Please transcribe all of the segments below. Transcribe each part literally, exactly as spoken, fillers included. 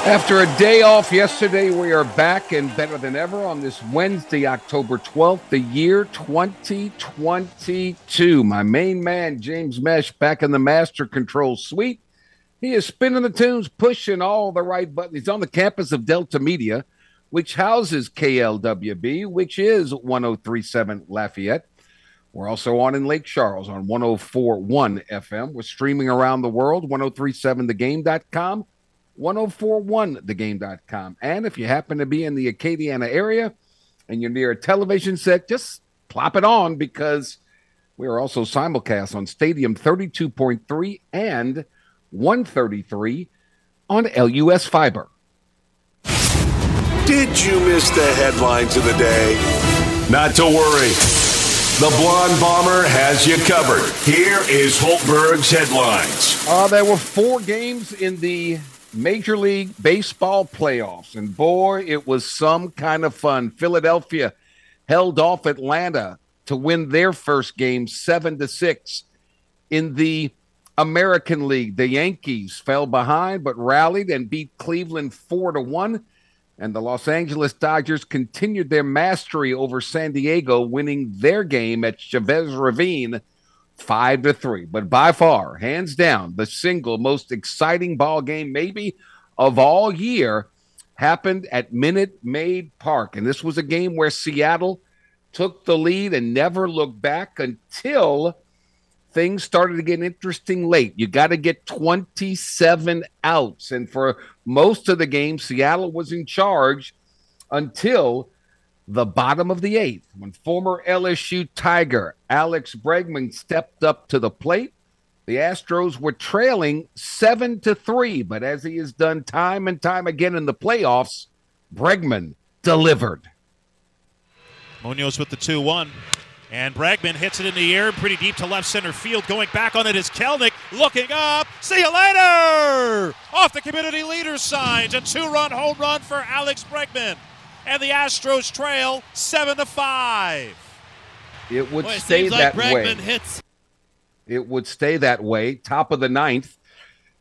After a day off yesterday, we are back and better than ever on this Wednesday, October twelfth, the year twenty twenty-two. My main man, James Mesh, back in the master control suite. He is spinning the tunes, pushing all the right buttons. He's on the campus of Delta Media, which houses K L W B, which is one oh three point seven Lafayette. We're also on in Lake Charles on one oh four point one F M. We're streaming around the world, ten thirty-seven the game dot com. ten forty-one the game dot com. And if you happen to be in the Acadiana area and you're near a television set, just plop it on because we are also simulcast on Stadium thirty-two point three and one thirty-three on L U S Fiber. Did you miss the headlines of the day? Not to worry. The Blonde Bomber has you covered. Here is Holtberg's headlines. Uh, there were four games in the Major League Baseball playoffs, and boy, it was some kind of fun. Philadelphia held off Atlanta to win their first game seven to six. In the American League, the Yankees fell behind but rallied and beat Cleveland four to one, and the Los Angeles Dodgers continued their mastery over San Diego, winning their game at Chavez Ravine five to three, but by far, hands down, the single most exciting ball game maybe of all year happened at Minute Maid Park. And this was a game where Seattle took the lead and never looked back until things started to get interesting late. You got to get twenty-seven outs. And for most of the game, Seattle was in charge until the bottom of the eighth, when former L S U Tiger Alex Bregman stepped up to the plate. The Astros were trailing seven to three, but as he has done time and time again in the playoffs, Bregman delivered. Munoz with the two one, and Bregman hits it in the air, pretty deep to left center field. Going back on it is Kelnick, looking up. See you later! Off the community leader's signs, a two-run home run for Alex Bregman. And the Astros trail seven to five. It would Boy, it stay that like way. Hits. It would stay that way. Top of the ninth,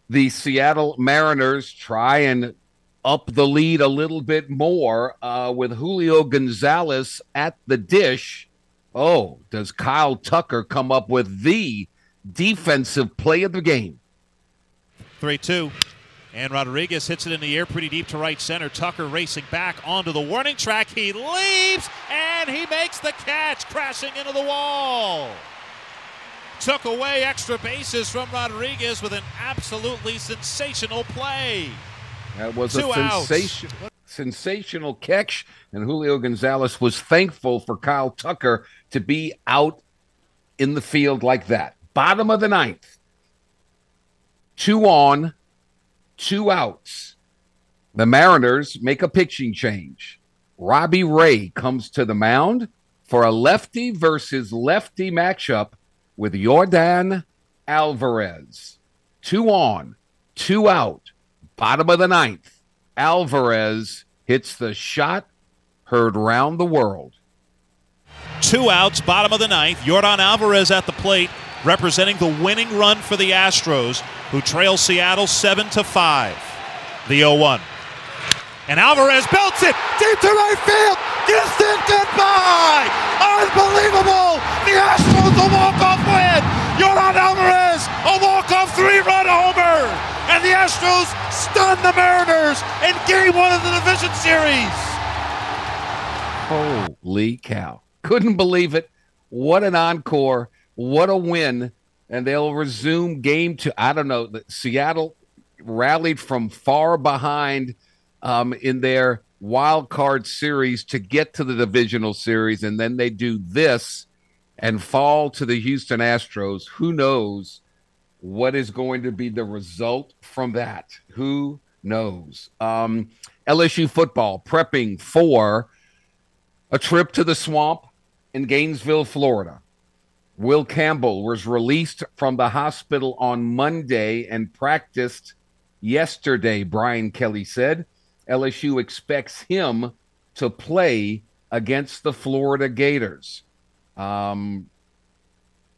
the Seattle Mariners try and up the lead a little bit more uh, with Julio Gonzalez at the dish. Oh, does Kyle Tucker come up with the defensive play of the game? three two. And Rodriguez hits it in the air pretty deep to right center. Tucker racing back onto the warning track. He leaps, and he makes the catch, crashing into the wall. Took away extra bases from Rodriguez with an absolutely sensational play. That was Two a sensation, sensational catch, and Julio Gonzalez was thankful for Kyle Tucker to be out in the field like that. Bottom of the ninth. Two on. Two outs. The Mariners make a pitching change. Robbie Ray comes to the mound for a lefty versus lefty matchup with Yordan Alvarez. Two on, two out, bottom of the ninth. Alvarez hits the shot heard round the world. Two outs, bottom of the ninth. Yordan Alvarez at the plate, representing the winning run for the Astros, who trail Seattle seven to five. The oh one. And Alvarez belts it deep to right field. Gets it, goodbye! Unbelievable! The Astros, a walk-off win! Yordan Alvarez, a walk-off three-run homer! And the Astros stun the Mariners in Game one of the Division Series! Holy cow. Couldn't believe it. What an encore. What a win. And they'll resume game two. I don't know. Seattle rallied from far behind um, in their wild card series to get to the divisional series. And then they do this and fall to the Houston Astros. Who knows what is going to be the result from that? Who knows? Um, L S U football prepping for A trip to the swamp in Gainesville, Florida. Will Campbell was released from the hospital on Monday and practiced yesterday, Brian Kelly said. L S U expects him to play against the Florida Gators. Um,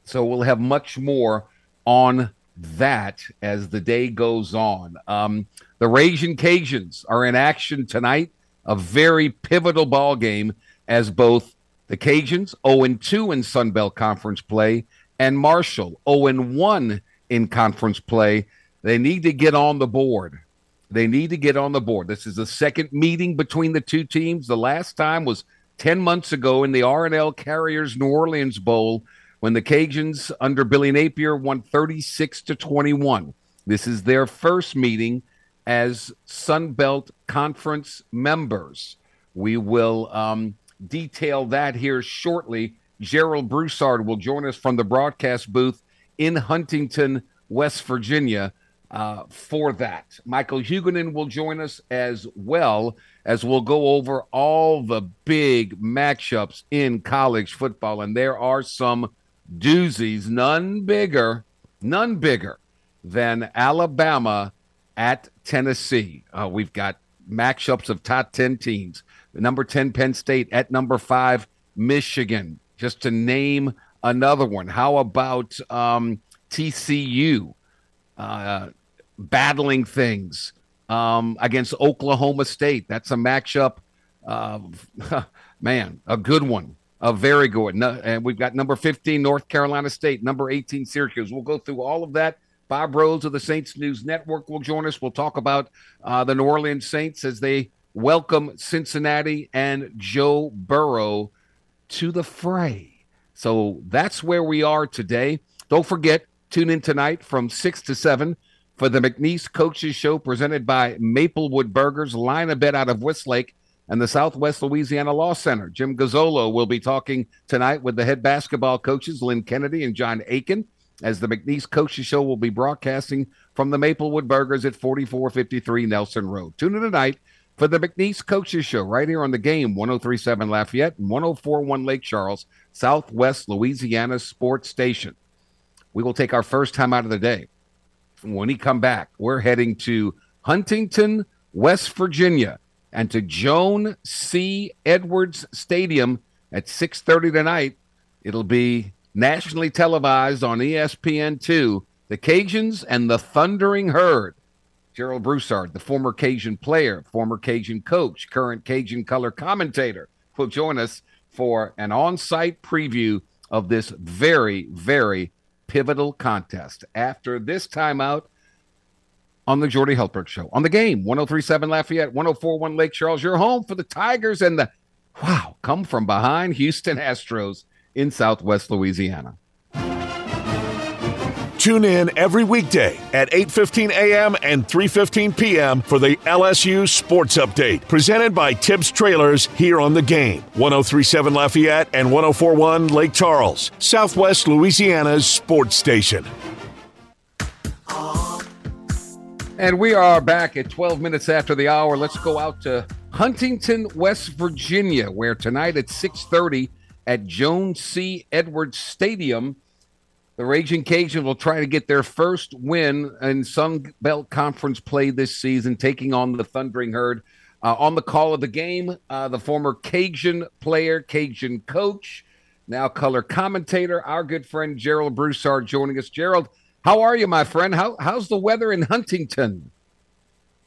so we'll have much more on that as the day goes on. Um, the Ragin' Cajuns are in action tonight. A very pivotal ball game as both the Cajuns, oh and two in Sun Belt Conference play, and Marshall, oh and one in conference play. They need to get on the board. They need to get on the board. This is the second meeting between the two teams. The last time was ten months ago in the R and L Carriers New Orleans Bowl when the Cajuns under Billy Napier won thirty-six to twenty-one. This is their first meeting as Sun Belt Conference members. We will... Um, detail that here shortly. Gerald Broussard will join us from the broadcast booth in Huntington, West Virginia, uh, for that. Michael Huguenin will join us as well, as we'll go over all the big matchups in college football. And there are some doozies, none bigger, none bigger than Alabama at Tennessee. Uh, we've got matchups of top ten teams. Number ten, Penn State, at number five, Michigan, just to name another one. How about um, T C U uh, battling things um, against Oklahoma State? That's a matchup, uh, man, a good one, a very good one. No, and we've got number fifteen, North Carolina State, number eighteen, Syracuse. We'll go through all of that. Bob Rhodes of the Saints News Network will join us. We'll talk about uh, the New Orleans Saints as they welcome Cincinnati and Joe Burrow to the fray. So that's where we are today. Don't forget, tune in tonight from six to seven for the McNeese Coaches Show presented by Maplewood Burgers, line a bet out of Westlake, and the Southwest Louisiana Law Center. Jim Gazzolo will be talking tonight with the head basketball coaches, Lynn Kennedy and John Aiken, as the McNeese Coaches Show will be broadcasting from the Maplewood Burgers at forty-four fifty-three Nelson Road. Tune in tonight for the McNeese Coaches Show, right here on the Game, one oh three point seven Lafayette and one oh four point one Lake Charles, Southwest Louisiana Sports Station. We will take our first time out of the day. When we come back, we're heading to Huntington, West Virginia, and to Joan C. Edwards Stadium at six thirty tonight. It'll be nationally televised on E S P N two, the Cajuns and the Thundering Herd. Gerald Broussard, the former Cajun player, former Cajun coach, current Cajun color commentator, will join us for an on-site preview of this very, very pivotal contest. After this timeout on the Jordy Holtberg Show. On the Game, one oh three point seven Lafayette, one oh four point one Lake Charles, your home for the Tigers and the, wow, come from behind Houston Astros in Southwest Louisiana. Tune in every weekday at eight fifteen a.m. and three fifteen p.m. for the L S U Sports Update, presented by Tibbs Trailers here on the Game. one oh three point seven Lafayette and one oh four point one Lake Charles, Southwest Louisiana's sports station. And we are back at twelve minutes after the hour. Let's go out to Huntington, West Virginia, where tonight at six thirty at Joan C. Edwards Stadium, the Ragin' Cajuns will try to get their first win in Sun Belt Conference play this season, taking on the Thundering Herd. Uh, on the call of the Game, uh, the former Cajun player, Cajun coach, now color commentator, our good friend Gerald Broussard joining us. Gerald, how are you, my friend? How, how's the weather in Huntington?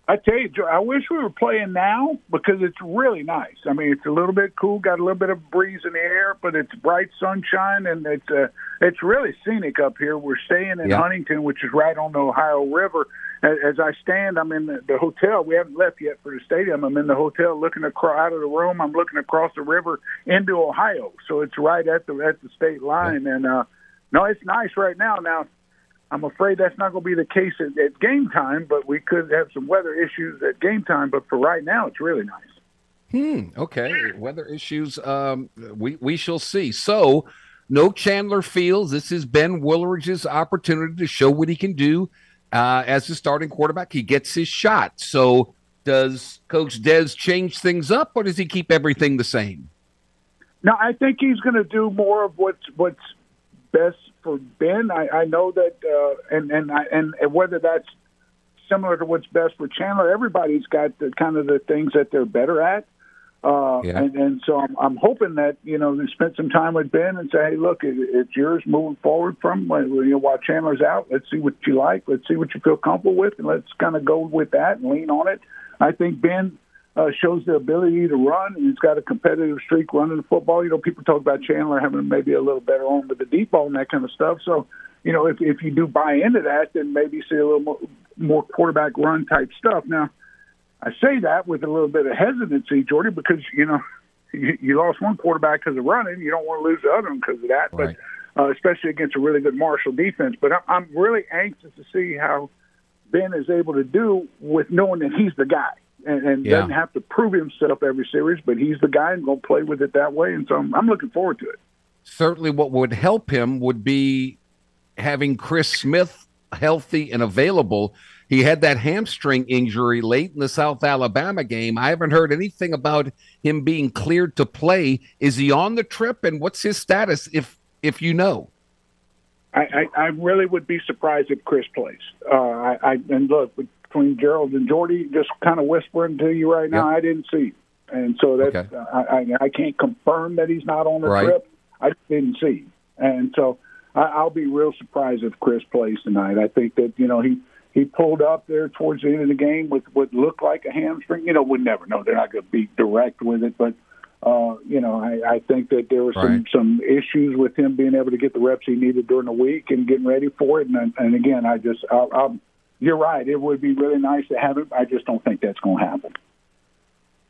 I tell you, I wish we were playing now because it's really nice. I mean, it's a little bit cool, got a little bit of breeze in the air, but it's bright sunshine, and it's uh, it's really scenic up here. We're staying in yeah. Huntington, which is right on the Ohio River. As I stand, I'm in the hotel. We haven't left yet for the stadium. I'm in the hotel looking across, out of the room. I'm looking across the river into Ohio, so it's right at the at the state line. Yeah. And, uh, no, it's nice right now. Now, I'm afraid that's not going to be the case at, at game time, but we could have some weather issues at game time. But for right now, it's really nice. Hmm. Okay. Weather issues. Um, we, we shall see. So no Chandler Fields. This is Ben Woolridge's opportunity to show what he can do uh, as the starting quarterback. He gets his shot. So does Coach Dez change things up, or does he keep everything the same? No, I think he's going to do more of what's what's best for Ben. I, I know that, uh, and and, I, and and whether that's similar to what's best for Chandler, everybody's got the kind of the things that they're better at. Uh, yeah. and, and so I'm, I'm hoping that, you know, they spent some time with Ben and say, hey, look, it's yours moving forward from, you know, while Chandler's out. Let's see what you like. Let's see what you feel comfortable with, and let's kind of go with that and lean on it. I think Ben uh, shows the ability to run. He's got a competitive streak running the football. You know, people talk about Chandler having maybe a little better on with the deep ball and that kind of stuff. So, you know, if, if you do buy into that, then maybe see a little more, more quarterback run type stuff. Now, I say that with a little bit of hesitancy, Jordy, because, you know, you, you lost one quarterback because of running. You don't want to lose the other one because of that, right. but uh, especially against a really good Marshall defense. But I'm, I'm really anxious to see how Ben is able to do with knowing that he's the guy and, and yeah. doesn't have to prove himself every series, but he's the guy and going to play with it that way. And so I'm, I'm looking forward to it. Certainly what would help him would be having Chris Smith healthy and available. He had that hamstring injury late in the South Alabama game. I haven't heard anything about him being cleared to play. Is he on the trip, and what's his status, if if you know? I, I, I really would be surprised if Chris plays. Uh, I, I and look, between Gerald and Jordy, just kind of whispering to you right now, yep. I didn't see him. And so that's, okay. I, I, I can't confirm that he's not on the right. trip. I didn't see him. And so I, I'll be real surprised if Chris plays tonight. I think that, you know, he – He pulled up there towards the end of the game with what looked like a hamstring. You know, we never know. They're not going to be direct with it. But, uh, you know, I, I think that there were some, right. some issues with him being able to get the reps he needed during the week and getting ready for it. And, and again, I just I'll, I'll, you're right. It would be really nice to have him. I just don't think that's going to happen.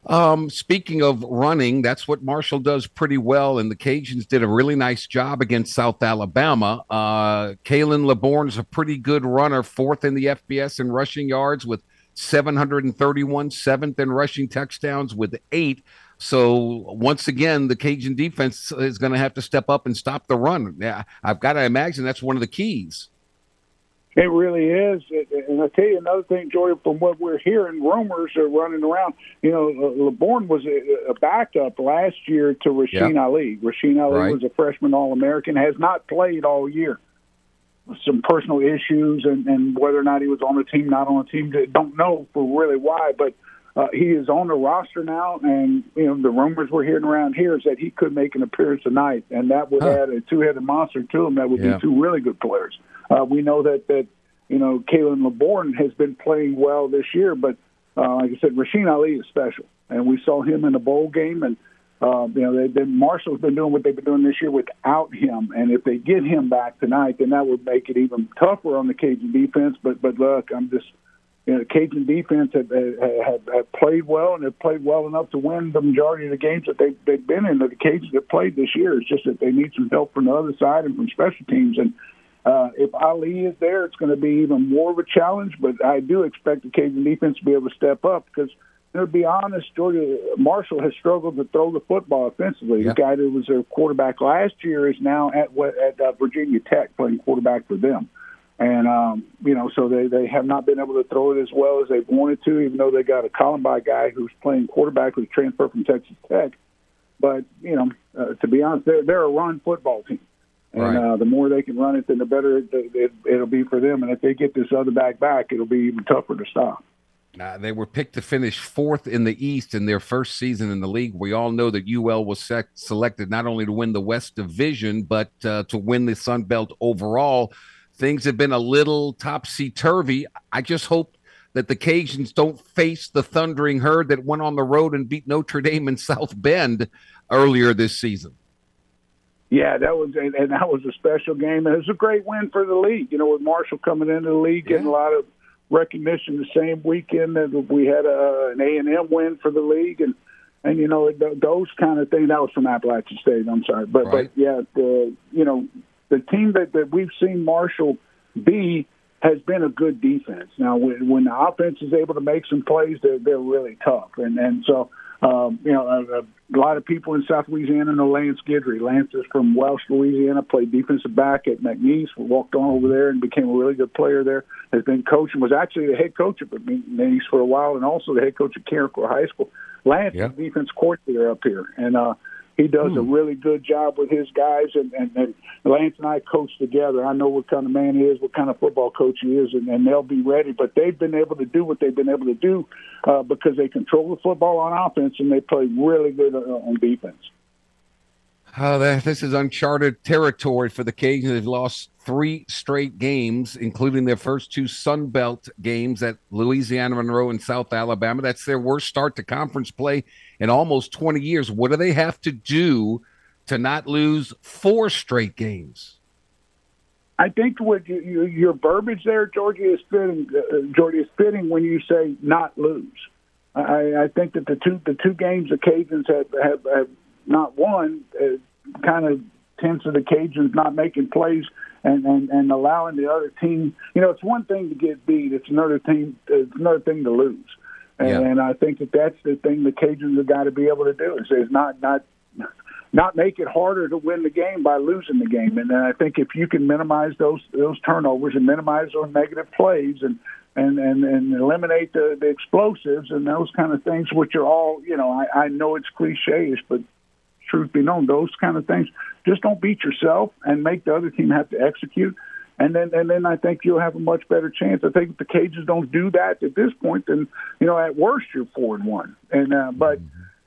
Um, speaking of running, that's what Marshall does pretty well, and the Cajuns did a really nice job against South Alabama. Uh, Khalan Laborn is a pretty good runner, fourth in the F B S in rushing yards with seven hundred thirty-one, seventh in rushing touchdowns with eight. So once again, the Cajun defense is going to have to step up and stop the run. Yeah, I've got to imagine that's one of the keys. It really is, and I'll tell you another thing, Jordan, from what we're hearing, rumors are running around. You know, Laborn was a backup last year to Rasheen yep. Ali. Rasheen Ali right. was a freshman All-American, has not played all year. Some personal issues and, and whether or not he was on the team, not on the team, don't know for really why, but uh, he is on the roster now, and you know the rumors we're hearing around here is that he could make an appearance tonight, and that would huh. add a two-headed monster to him. That would yeah. be two really good players. Uh, we know that, that you know, Khalan Laborn has been playing well this year, but uh, like I said, Rasheen Ali is special, and we saw him in the bowl game, and, uh, you know, they've been, Marshall's been doing what they've been doing this year without him, and if they get him back tonight, then that would make it even tougher on the Cajun defense, but, but look, I'm just, you know, the Cajun defense have, have, have played well, and have played well enough to win the majority of the games that they, they've been in, that the Cajuns have played this year. It's just that they need some help from the other side and from special teams, and Uh, if Ali is there, it's going to be even more of a challenge, but I do expect the Cajun defense to be able to step up because, you know, to be honest, Jordan, Marshall has struggled to throw the football offensively. Yeah. The guy that was their quarterback last year is now at at uh, Virginia Tech playing quarterback for them. And, um, you know, so they, they have not been able to throw it as well as they wanted to, even though they got a Columbine guy who's playing quarterback who's transferred from Texas Tech. But, you know, uh, to be honest, they're, they're a run football team. And uh, the more they can run it, then the better it, it, it'll be for them. And if they get this other back back, it'll be even tougher to stop. Uh, they were picked to finish fourth in the East in their first season in the league. We all know that U L was sec- selected not only to win the West Division, but uh, to win the Sun Belt overall. Things have been a little topsy-turvy. I just hope that the Cajuns don't face the Thundering Herd that went on the road and beat Notre Dame in South Bend earlier this season. Yeah, that was and that was a special game. And it was a great win for the league. You know, with Marshall coming into the league, getting yeah. a lot of recognition the same weekend that we had a, an A and M win for the league, and and you know those kind of things. That was from Appalachian State. I'm sorry, but right. but yeah, the you know the team that, that we've seen Marshall be has been a good defense. Now, when, when the offense is able to make some plays, they're they're really tough, and and so. Um, you know, a, a lot of people in South Louisiana know Lance Guidry. Lance is from Welsh, Louisiana, played defensive back at McNeese, walked on over there and became a really good player there, has been coaching, was actually the head coach at McNeese for a while and also the head coach at Carrier High School. Lance yeah. is defense coordinator up here. And, uh, He does hmm. a really good job with his guys, and, and, and Lance and I coach together. I know what kind of man he is, what kind of football coach he is, and, and they'll be ready. But they've been able to do what they've been able to do uh, because they control the football on offense and they play really good on defense. Uh, this is uncharted territory for the Cajuns. They've lost three straight games, including their first two Sun Belt games at Louisiana Monroe and South Alabama. That's their worst start to conference play in almost twenty years. What do they have to do to not lose four straight games? I think what you, you, your verbiage there, Jordy, is fitting. Uh, Jordy is fitting when you say not lose. I, I think that the two the two games the Cajuns have have. have not one, uh, kind of tends to the Cajuns not making plays and, and, and allowing the other team. You know, it's one thing to get beat. It's another thing, it's another thing to lose. And, yeah. and I think that that's the thing the Cajuns have got to be able to do is, is not, not not make it harder to win the game by losing the game. And I think if you can minimize those those turnovers and minimize those negative plays and And, and and eliminate the, the explosives and those kind of things, which are all, you know, I, I know it's cliches, but truth be known, those kind of things, just don't beat yourself and make the other team have to execute. And then and then I think you'll have a much better chance. I think if the Cajuns don't do that at this point, then, you know, at worst you're four and one. And uh, but,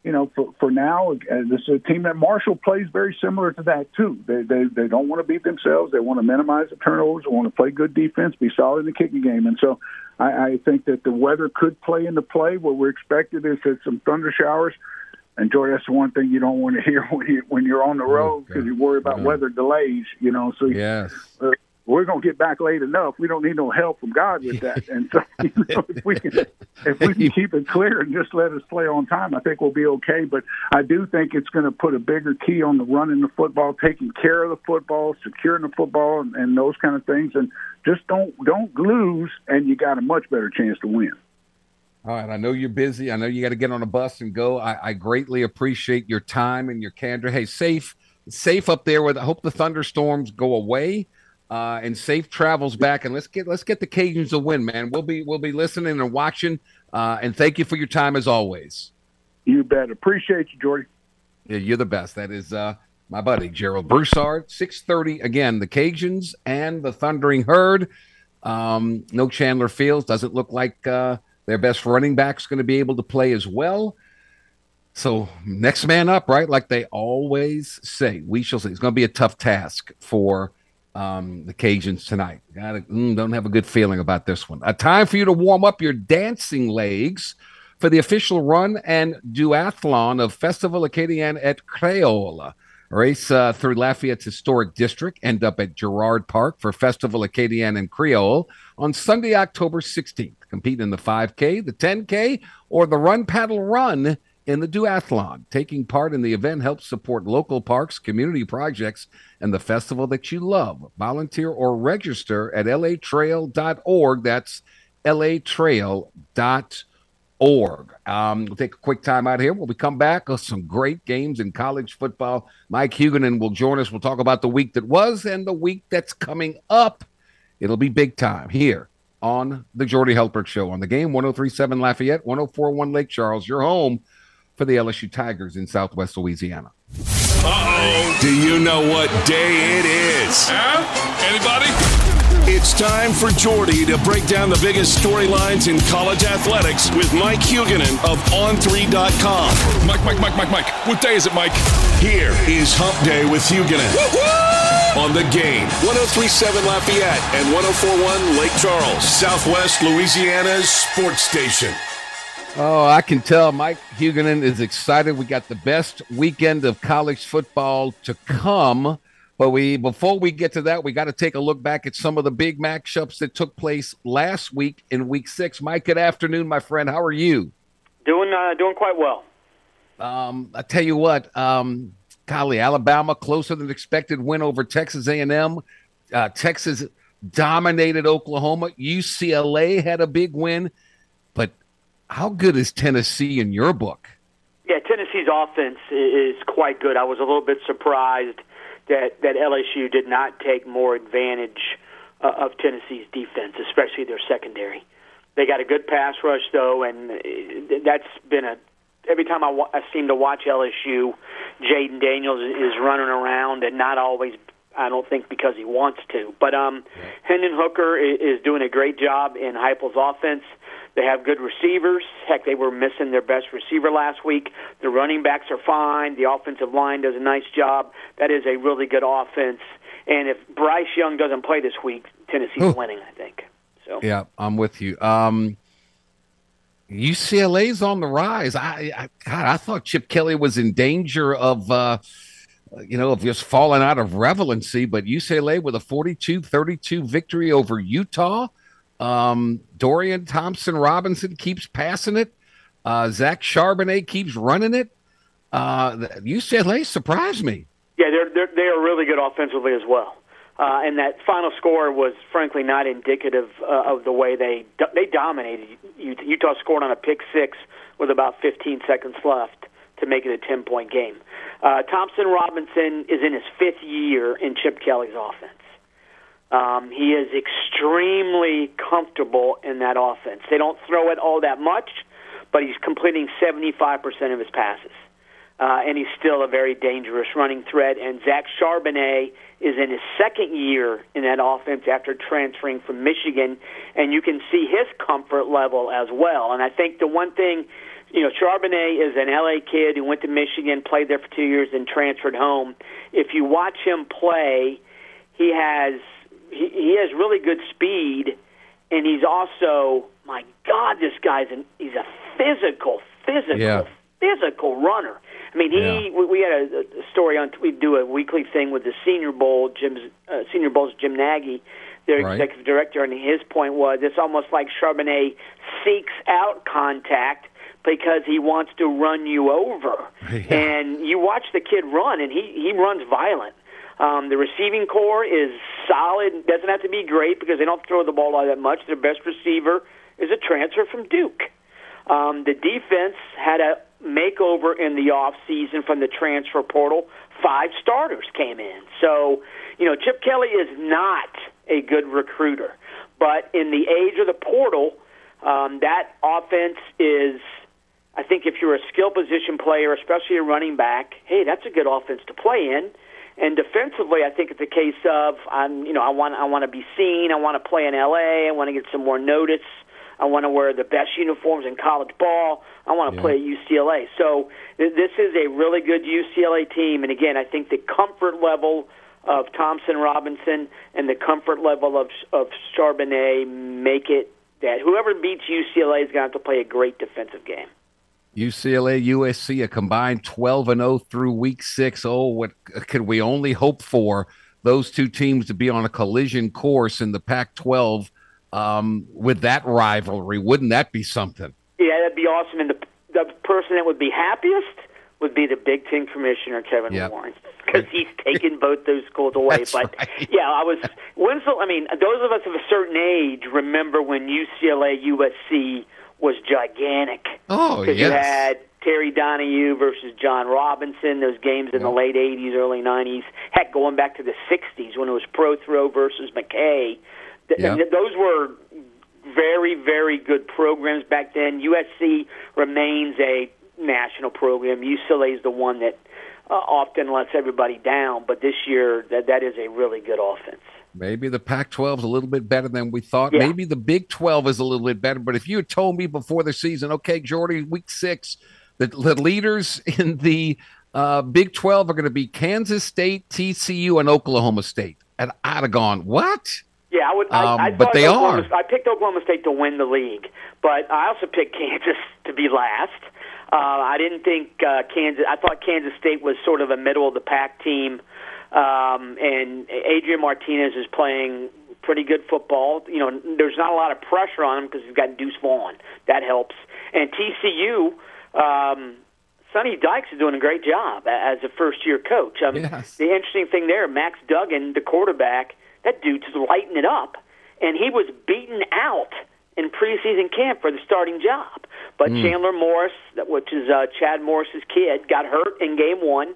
you know, for, for now, this is a team that Marshall plays very similar to that, too. They, they they don't want to beat themselves. They want to minimize the turnovers. They want to play good defense, be solid in the kicking game. And so I, I think that the weather could play into play. What we're expected is some thunder showers. And, Jordy, that's the one thing you don't want to hear when, you, when you're on the road because okay. you worry about yeah. weather delays, you know. So yes. uh, we're going to get back late enough. We don't need no help from God with that. And so, you know, if we can, if we can keep it clear and just let us play on time, I think we'll be okay. But I do think it's going to put a bigger key on the running the football, taking care of the football, securing the football, and, and those kind of things. And just don't don't lose, and you got a much better chance to win. All right, I know you're busy. I know you got to get on a bus and go. I, I greatly appreciate your time and your candor. Hey, safe, safe up there. With I hope the thunderstorms go away. Uh, and safe travels back, and let's get let's get the Cajuns a win, man. We'll be we'll be listening and watching, uh, and thank you for your time as always. You bet. Appreciate you, Jordy. Yeah, you're the best. That is uh, my buddy Gerald Broussard. six thirty again. The Cajuns and the Thundering Herd. Um, no Chandler Fields. Doesn't look like uh, their best running back's going to be able to play as well. So next man up, right? Like they always say. We shall see. It's going to be a tough task for. Um, the Cajuns tonight. Gotta, mm, don't have a good feeling about this one. A time for you to warm up your dancing legs for the official run and duathlon of Festival Acadian at Creola. Race uh, through Lafayette's historic district, end up at Girard Park for Festival Acadian and Creole on Sunday, October sixteenth. Compete in the five K, the ten K, or the Run Paddle Run in the duathlon. Taking part in the event helps support local parks, community projects, and the festival that you love. Volunteer or register at L A trail dot org. That's L A trail dot org. Um, we'll take a quick time out here. When we come back, oh, some great games in college football. Mike Huguenin will join us. We'll talk about the week that was and the week that's coming up. It'll be big time here on the Jordy Helpert Show. On the game, one oh three point seven Lafayette, one oh four point one Lake Charles. Your home for the L S U Tigers in Southwest Louisiana. Uh-oh. Do you know what day it is? Huh? Anybody? It's time for Jordy to break down the biggest storylines in college athletics with Mike Huguenin of on three dot com. Mike, Mike, Mike, Mike, Mike. What day is it, Mike? Here is Hump Day with Huguenin. Woo-hoo! On the game, one oh three point seven Lafayette and one oh four point one Lake Charles, Southwest Louisiana's sports station. Oh, I can tell Mike Huguenin is excited. We got the best weekend of college football to come. But we before we get to that, we got to take a look back at some of the big matchups that took place last week in week six. Mike, good afternoon, my friend. How are you? Doing uh, doing quite well. Um, I tell you what, um, golly, Alabama, closer than expected win over Texas A and M. Uh, Texas dominated Oklahoma. U C L A had a big win. How good is Tennessee in your book? Yeah, Tennessee's offense is quite good. I was a little bit surprised that, that L S U did not take more advantage uh, of Tennessee's defense, especially their secondary. They got a good pass rush, though, and that's been a – every time I, wa- I seem to watch L S U, Jaden Daniels is running around, and not always, I don't think, because he wants to. But um, Hendon Hooker is doing a great job in Heupel's offense. They have good receivers. Heck, they were missing their best receiver last week. The running backs are fine. The offensive line does a nice job. That is a really good offense. And if Bryce Young doesn't play this week, Tennessee's Ooh. winning, I think. So yeah, I'm with you. Um, U C L A's on the rise. I, I God, I thought Chip Kelly was in danger of, uh, you know, of just falling out of relevancy, but U C L A with a forty-two thirty-two victory over Utah. Um, Dorian Thompson-Robinson keeps passing it. Uh, Zach Charbonnet keeps running it. Uh, U C L A surprised me. Yeah, they're, they're, they are really good offensively as well. Uh, and that final score was, frankly, not indicative uh, of the way they do- they dominated. Utah scored on a pick six with about fifteen seconds left to make it a ten-point game. Uh, Thompson-Robinson is in his fifth year in Chip Kelly's offense. Um, he is extremely comfortable in that offense. They don't throw it all that much, but he's completing seventy-five percent of his passes. Uh, and he's still a very dangerous running threat. And Zach Charbonnet is in his second year in that offense after transferring from Michigan. And you can see his comfort level as well. And I think the one thing, you know, Charbonnet is an L A kid who went to Michigan, played there for two years, and transferred home. If you watch him play, he has... He, he has really good speed, and he's also, my God, this guy's an, he's a physical, physical, yeah. physical runner. I mean, he yeah. we, we had a, a story on, we do a weekly thing with the Senior Bowl, Jim's, uh, Senior Bowl's Jim Nagy, their right. executive director, and his point was it's almost like Charbonnet seeks out contact because he wants to run you over. Yeah. And you watch the kid run, and he, he runs violent. Um, the receiving core is solid. Doesn't have to be great because they don't throw the ball all that much. Their best receiver is a transfer from Duke. Um, the defense had a makeover in the offseason from the transfer portal. Five starters came in. So, you know, Chip Kelly is not a good recruiter. But in the age of the portal, um, that offense is, I think if you're a skill position player, especially a running back, hey, that's a good offense to play in. And defensively, I think it's a case of I'm, you know, I want I want to be seen. I want to play in L A. I want to get some more notice. I want to wear the best uniforms in college ball. I want to yeah. play at U C L A. So th- this is a really good U C L A team. And again, I think the comfort level of Thompson Robinson and the comfort level of of Charbonnet make it that whoever beats U C L A is going to have to play a great defensive game. U C L A, U S C, a combined twelve and oh through week six. Oh, what could we only hope for those two teams to be on a collision course in the Pac twelve um, with that rivalry? Wouldn't that be something? Yeah, that'd be awesome. And the, the person that would be happiest would be the Big Ten commissioner, Kevin yep. Warren, because he's taken both those schools away. That's but, right. yeah, I was – Winslow, I mean, those of us of a certain age remember when U C L A, U S C – was gigantic. Oh, yes. You had Terry Donahue versus John Robinson, those games in yeah. the late eighties, early nineties. Heck, going back to the sixties when it was Prothrow versus McKay. Th- yeah. th- those were very, very good programs back then. U S C remains a national program. U C L A is the one that uh, often lets everybody down, but this year that that is a really good offense. Maybe the Pac twelve is a little bit better than we thought. Yeah. Maybe the Big twelve is a little bit better. But if you had told me before the season, okay, Jordy, week six, the, the leaders in the uh, Big twelve are going to be Kansas State, T C U, and Oklahoma State. And I'd have gone, what? Yeah, I would. Um, I, I but they Oklahoma, are. I picked Oklahoma State to win the league. But I also picked Kansas to be last. Uh, I didn't think uh, Kansas – I thought Kansas State was sort of a middle-of-the-pack team. Um, and Adrian Martinez is playing pretty good football. You know, there's not a lot of pressure on him because he's got Deuce Vaughn. That helps. And T C U, um, Sonny Dykes is doing a great job as a first-year coach. Um, yes. The interesting thing there, Max Duggan, the quarterback, that dude's lighting it up. And he was beaten out in preseason camp for the starting job. But mm. Chandler Morris, which is uh, Chad Morris's kid, got hurt in game one.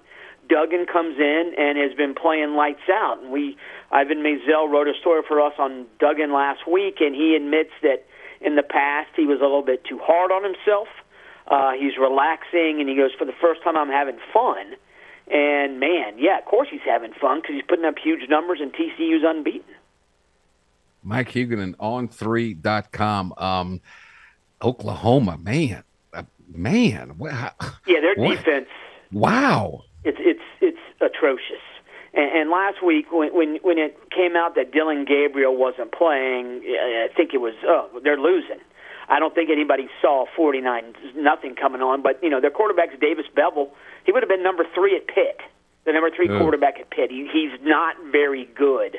Duggan comes in and has been playing lights out. And we, Ivan Mazel wrote a story for us on Duggan last week, and he admits that in the past he was a little bit too hard on himself. Uh, he's relaxing, and he goes, for the first time I'm having fun. And, man, yeah, of course he's having fun because he's putting up huge numbers and T C U's unbeaten. Mike Huguenin on three dot com. Um, Oklahoma, man. Uh, man. What, how, yeah, their what? defense. Wow. It's it's it's atrocious. And, and last week when, when when it came out that Dylan Gabriel wasn't playing, I think it was, oh, they're losing. I don't think anybody saw forty-nine nothing coming on, but, you know, their quarterback's Davis Bevell. He would have been number three at Pitt, the number three Ugh. quarterback at Pitt. He, he's not very good.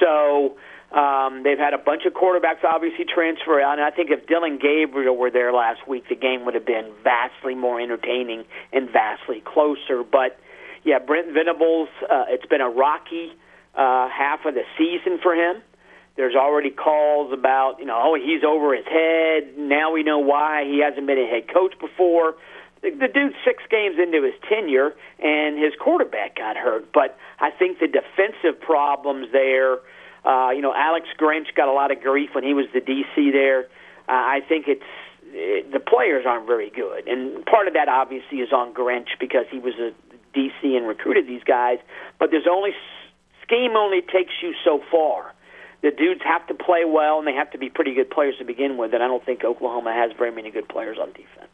So um, they've had a bunch of quarterbacks obviously transfer out, and I think if Dylan Gabriel were there last week, the game would have been vastly more entertaining and vastly closer. But, yeah, Brent Venables, uh, it's been a rocky uh, half of the season for him. There's already calls about, you know, oh, he's over his head. Now we know why he hasn't been a head coach before. The, the dude's six games into his tenure, and his quarterback got hurt. But I think the defensive problems there, uh, you know, Alex Grinch got a lot of grief when he was the D C there. Uh, I think it's it, the players aren't very good. And part of that, obviously, is on Grinch because he was a D C and recruited these guys. But there's only scheme only takes you so far. The dudes have to play well, and they have to be pretty good players to begin with, and I don't think Oklahoma has very many good players on defense.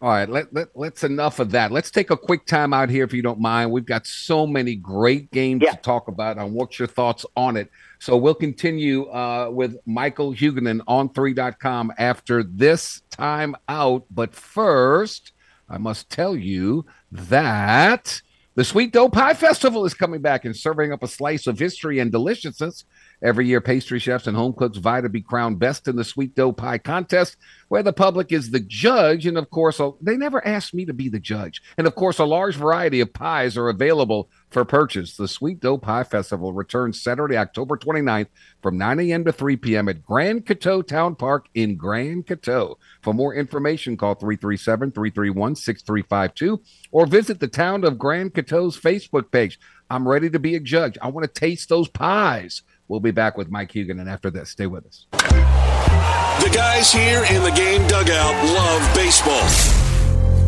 All right, let, let, let's enough of that. Let's take a quick time out here, if you don't mind. We've got so many great games yeah. to talk about, and what's your thoughts on it? So we'll continue uh, with Michael Huguenin on three dot com after this time out. But first, I must tell you that the Sweet Dough Pie Festival is coming back and serving up a slice of history and deliciousness. Every year, pastry chefs and home cooks vie to be crowned best in the Sweet Dough Pie contest, where the public is the judge. And, of course, they never asked me to be the judge. And, of course, a large variety of pies are available for purchase. The Sweet Dough Pie Festival returns Saturday, October twenty-ninth from nine a.m. to three p.m. at Grand Coteau Town Park in Grand Coteau. For more information, call three three seven, three three one, six three five two or visit the town of Grand Coteau's Facebook page. I'm ready to be a judge. I want to taste those pies. We'll be back with Mike Huguenin after this. Stay with us. The guys here in the game dugout love baseball.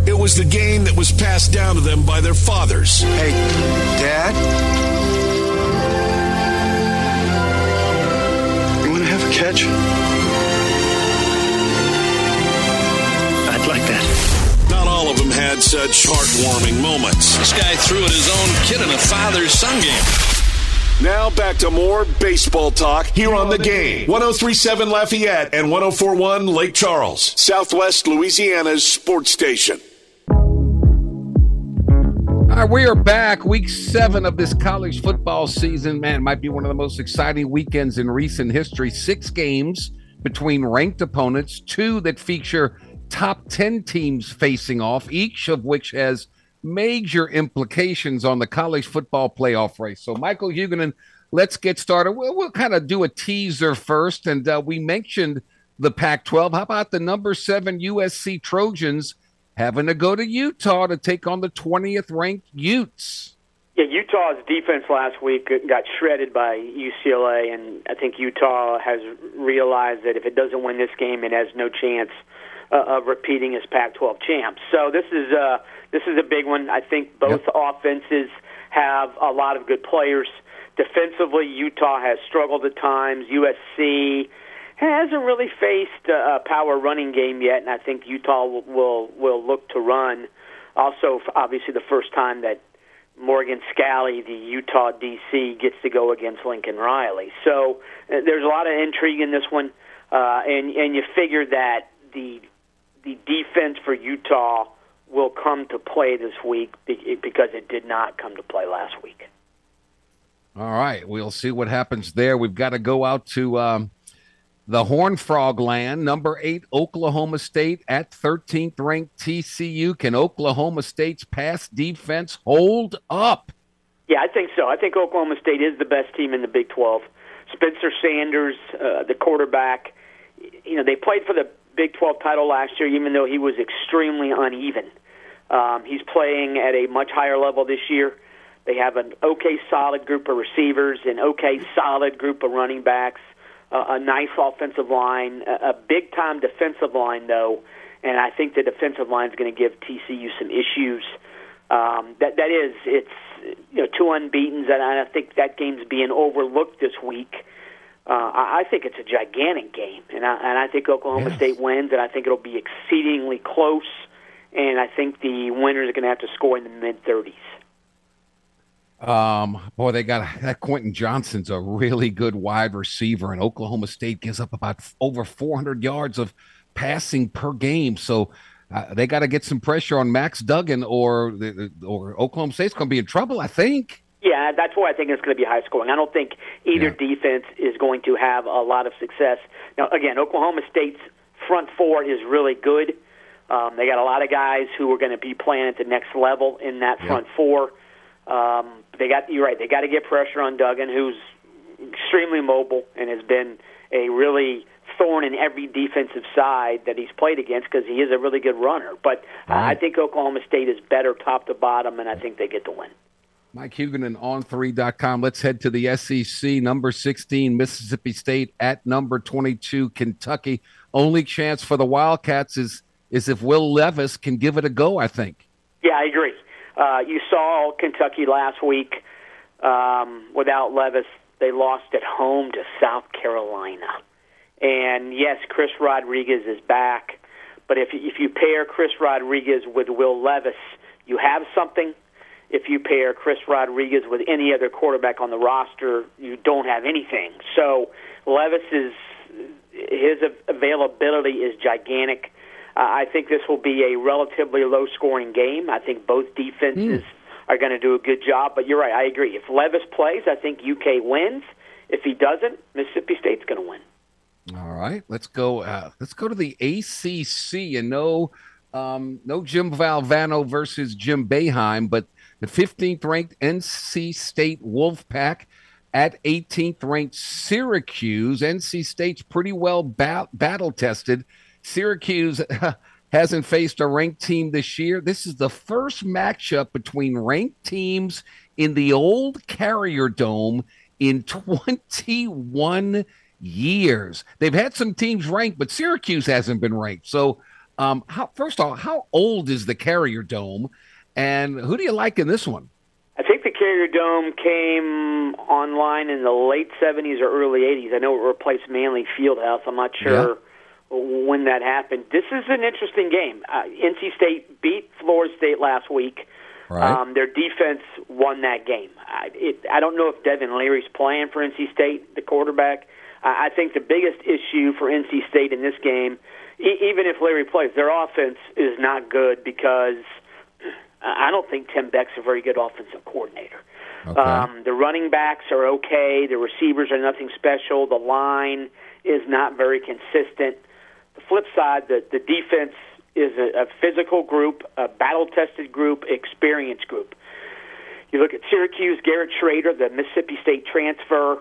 It was the game that was passed down to them by their fathers. Hey, Dad? You want to have a catch? I'd like that. Not all of them had such heartwarming moments. This guy threw at his own kid in a father-son game. Now back to more baseball talk here on The Game. one oh three point seven Lafayette and one oh four point one Lake Charles, Southwest Louisiana's sports station. All right, we are back. Week seven of this college football season. Man, it might be one of the most exciting weekends in recent history. Six games between ranked opponents, two that feature top ten teams facing off, each of which has major implications on the college football playoff race. So, Michael Huguenin, let's get started. We'll, we'll kind of do a teaser first, and uh, we mentioned the Pac twelve. How about the number seven U S C Trojans having to go to Utah to take on the twentieth-ranked Utes? Yeah, Utah's defense last week got shredded by U C L A, and I think Utah has realized that if it doesn't win this game, it has no chance uh, of repeating as Pac twelve champs. So this is uh, this is a big one. I think both yep. offenses have a lot of good players. Defensively, Utah has struggled at times. U S C hasn't really faced a power running game yet, and I think Utah will will, will look to run. Also, obviously, the first time that Morgan Scally, the Utah D C, gets to go against Lincoln Riley. So uh, there's a lot of intrigue in this one, uh, and and you figure that the the defense for Utah will come to play this week because it did not come to play last week. All right, we'll see what happens there. We've got to go out to um... – the Horned Frog land, number eight, Oklahoma State at thirteenth-ranked T C U. Can Oklahoma State's pass defense hold up? Yeah, I think so. I think Oklahoma State is the best team in the Big twelve. Spencer Sanders, uh, the quarterback, you know, they played for the Big twelve title last year, even though he was extremely uneven. Um, he's playing at a much higher level this year. They have an okay solid group of receivers, an okay solid group of running backs. Uh, a nice offensive line, a, a big-time defensive line, though, and I think the defensive line is going to give T C U some issues. Um, that that is, it's you know two unbeatens, and I think that game's being overlooked this week. Uh, I, I think it's a gigantic game, and I, and I think Oklahoma yes. State wins, and I think it'll be exceedingly close, and I think the winners are going to have to score in the mid thirties. Um, boy, they got that. Quentin Johnson's a really good wide receiver, and Oklahoma State gives up about over four hundred yards of passing per game. So uh, they got to get some pressure on Max Duggan, or the, or Oklahoma State's going to be in trouble, I think. Yeah, that's why I think it's going to be high scoring. I don't think either yeah. defense is going to have a lot of success. Now, again, Oklahoma State's front four is really good. Um, they got a lot of guys who are going to be playing at the next level in that front yeah. four. Um, they got you're right. They got to get pressure on Duggan, who's extremely mobile and has been a really thorn in every defensive side that he's played against because he is a really good runner. But right. I think Oklahoma State is better top to bottom, and I think they get the win. Mike Huguenin on three dot com. Let's head to the S E C. Number sixteen, Mississippi State at number twenty-two, Kentucky. Only chance for the Wildcats is is if Will Levis can give it a go. I think. Yeah, I agree. Uh, you saw Kentucky last week um, without Levis. They lost at home to South Carolina. And, yes, Chris Rodriguez is back. But if, if you pair Chris Rodriguez with Will Levis, you have something. If you pair Chris Rodriguez with any other quarterback on the roster, you don't have anything. So Levis is his availability is gigantic. Uh, I think this will be a relatively low-scoring game. I think both defenses mm. are going to do a good job, but you're right, I agree. If Levis plays, I think U K wins. If he doesn't, Mississippi State's going to win. All right, let's go. Uh, let's go to the A C C. You know, um, no Jim Valvano versus Jim Boeheim, but the fifteenth-ranked N C State Wolfpack at eighteenth-ranked Syracuse. N C State's pretty well ba- battle-tested. Syracuse hasn't faced a ranked team this year. This is the first matchup between ranked teams in the old Carrier Dome in twenty-one years. They've had some teams ranked, but Syracuse hasn't been ranked. So, um, how, first of all, how old is the Carrier Dome, and who do you like in this one? I think the Carrier Dome came online in the late seventies or early eighties. I know it replaced Manley Fieldhouse. I'm not sure. Yeah. When that happened, this is an interesting game. Uh, N C State beat Florida State last week. Right. Um, their defense won that game. I, it, I don't know if Devin Leary's playing for N C State, the quarterback. Uh, I think the biggest issue for N C State in this game, e- even if Leary plays, their offense is not good because I don't think Tim Beck's a very good offensive coordinator. Okay. Um, the running backs are okay. The receivers are nothing special. The line is not very consistent. Flip side, the, the defense is a, a physical group, a battle-tested group, experienced group. You look at Syracuse, Garrett Schrader, the Mississippi State transfer,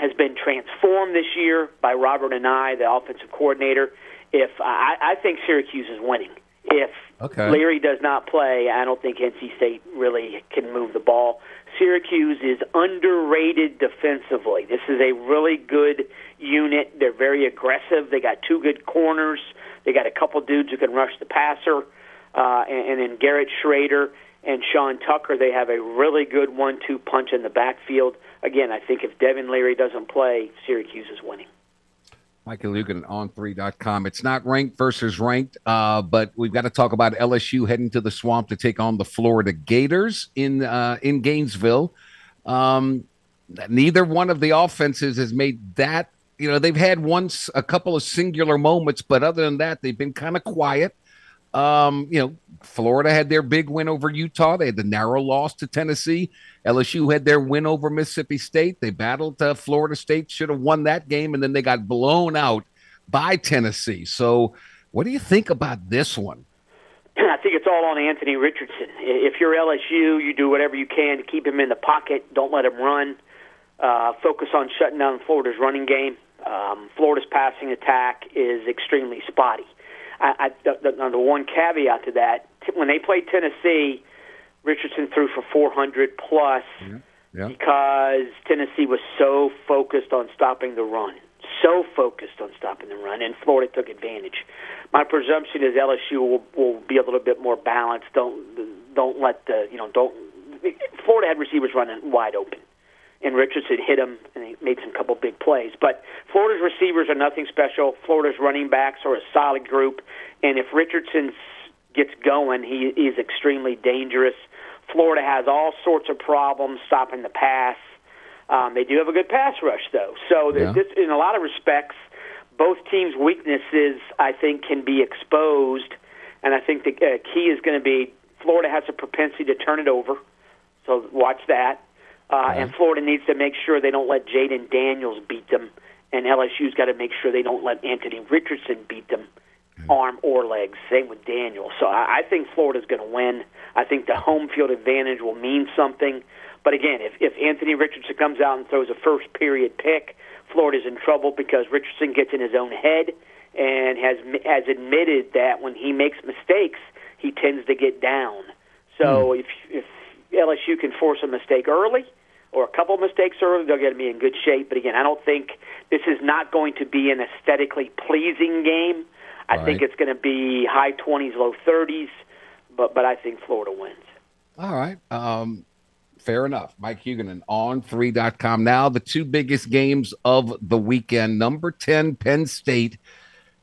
has been transformed this year by Robert Anai, the offensive coordinator. If I, I think Syracuse is winning. If okay. Leary does not play, I don't think N C State really can move the ball. Syracuse is underrated defensively. This is a really good unit. They're very aggressive. They got two good corners. They got a couple dudes who can rush the passer. Uh, and, and then Garrett Schrader and Sean Tucker, they have a really good one two punch in the backfield. Again, I think if Devin Leary doesn't play, Syracuse is winning. Michael Huguenin on three dot com. It's not ranked versus ranked, uh, but we've got to talk about L S U heading to the Swamp to take on the Florida Gators in uh, in Gainesville. Um, neither one of the offenses has made that. You know, they've had once a couple of singular moments, but other than that, they've been kind of quiet. Um, you know, Florida had their big win over Utah. They had the narrow loss to Tennessee. L S U had their win over Mississippi State. They battled uh, Florida State, should have won that game, and then they got blown out by Tennessee. So what do you think about this one? I think it's all on Anthony Richardson. If you're L S U, you do whatever you can to keep him in the pocket. Don't let him run. Uh, focus on shutting down Florida's running game. Um, Florida's passing attack is extremely spotty. I, I, the, the, the one caveat to that, t- when they played Tennessee, Richardson threw for four hundred plus yeah, yeah. because Tennessee was so focused on stopping the run, so focused on stopping the run, and Florida took advantage. My presumption is L S U will, will be a little bit more balanced. Don't, don't let the, you know, don't. Florida had receivers running wide open, and Richardson hit him, and he made some couple big plays. But Florida's receivers are nothing special. Florida's running backs are a solid group, and if Richardson gets going, he is extremely dangerous. Florida has all sorts of problems stopping the pass. Um, they do have a good pass rush, though. So yeah. this, in a lot of respects, both teams' weaknesses, I think, can be exposed, and I think the uh, key is going to be Florida has a propensity to turn it over, so watch that. Uh, right. And Florida needs to make sure they don't let Jaden Daniels beat them, and L S U's got to make sure they don't let Anthony Richardson beat them, mm-hmm. arm or leg. Same with Daniels. So I, I think Florida's going to win. I think the home field advantage will mean something. But again, if, if Anthony Richardson comes out and throws a first-period pick, Florida's in trouble because Richardson gets in his own head and has has admitted that when he makes mistakes, he tends to get down. So mm. if, if L S U can force a mistake early or a couple mistakes early, they're going to be in good shape. But again, I don't think this is not going to be an aesthetically pleasing game. I All think right. it's going to be high twenties, low thirties, but but I think Florida wins. All right. Um Fair enough. Mike Huguenin on three dot com. Now the two biggest games of the weekend. Number ten, Penn State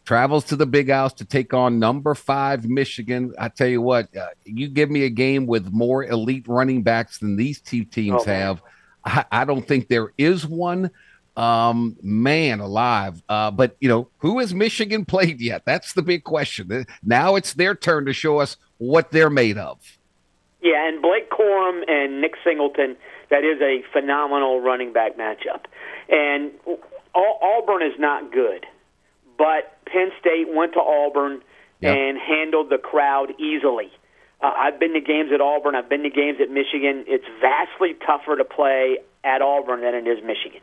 travels to the Big House to take on number five, Michigan. I tell you what, uh, you give me a game with more elite running backs than these two teams oh, have. I, I don't think there is one. Um, man alive. Uh, but, you know, who has Michigan played yet? That's the big question. Now it's their turn to show us what they're made of. Yeah, and Blake Corum and Nick Singleton, that is a phenomenal running back matchup. And Auburn is not good, but Penn State went to Auburn yeah. and handled the crowd easily. Uh, I've been to games at Auburn. I've been to games at Michigan. It's vastly tougher to play at Auburn than it is Michigan.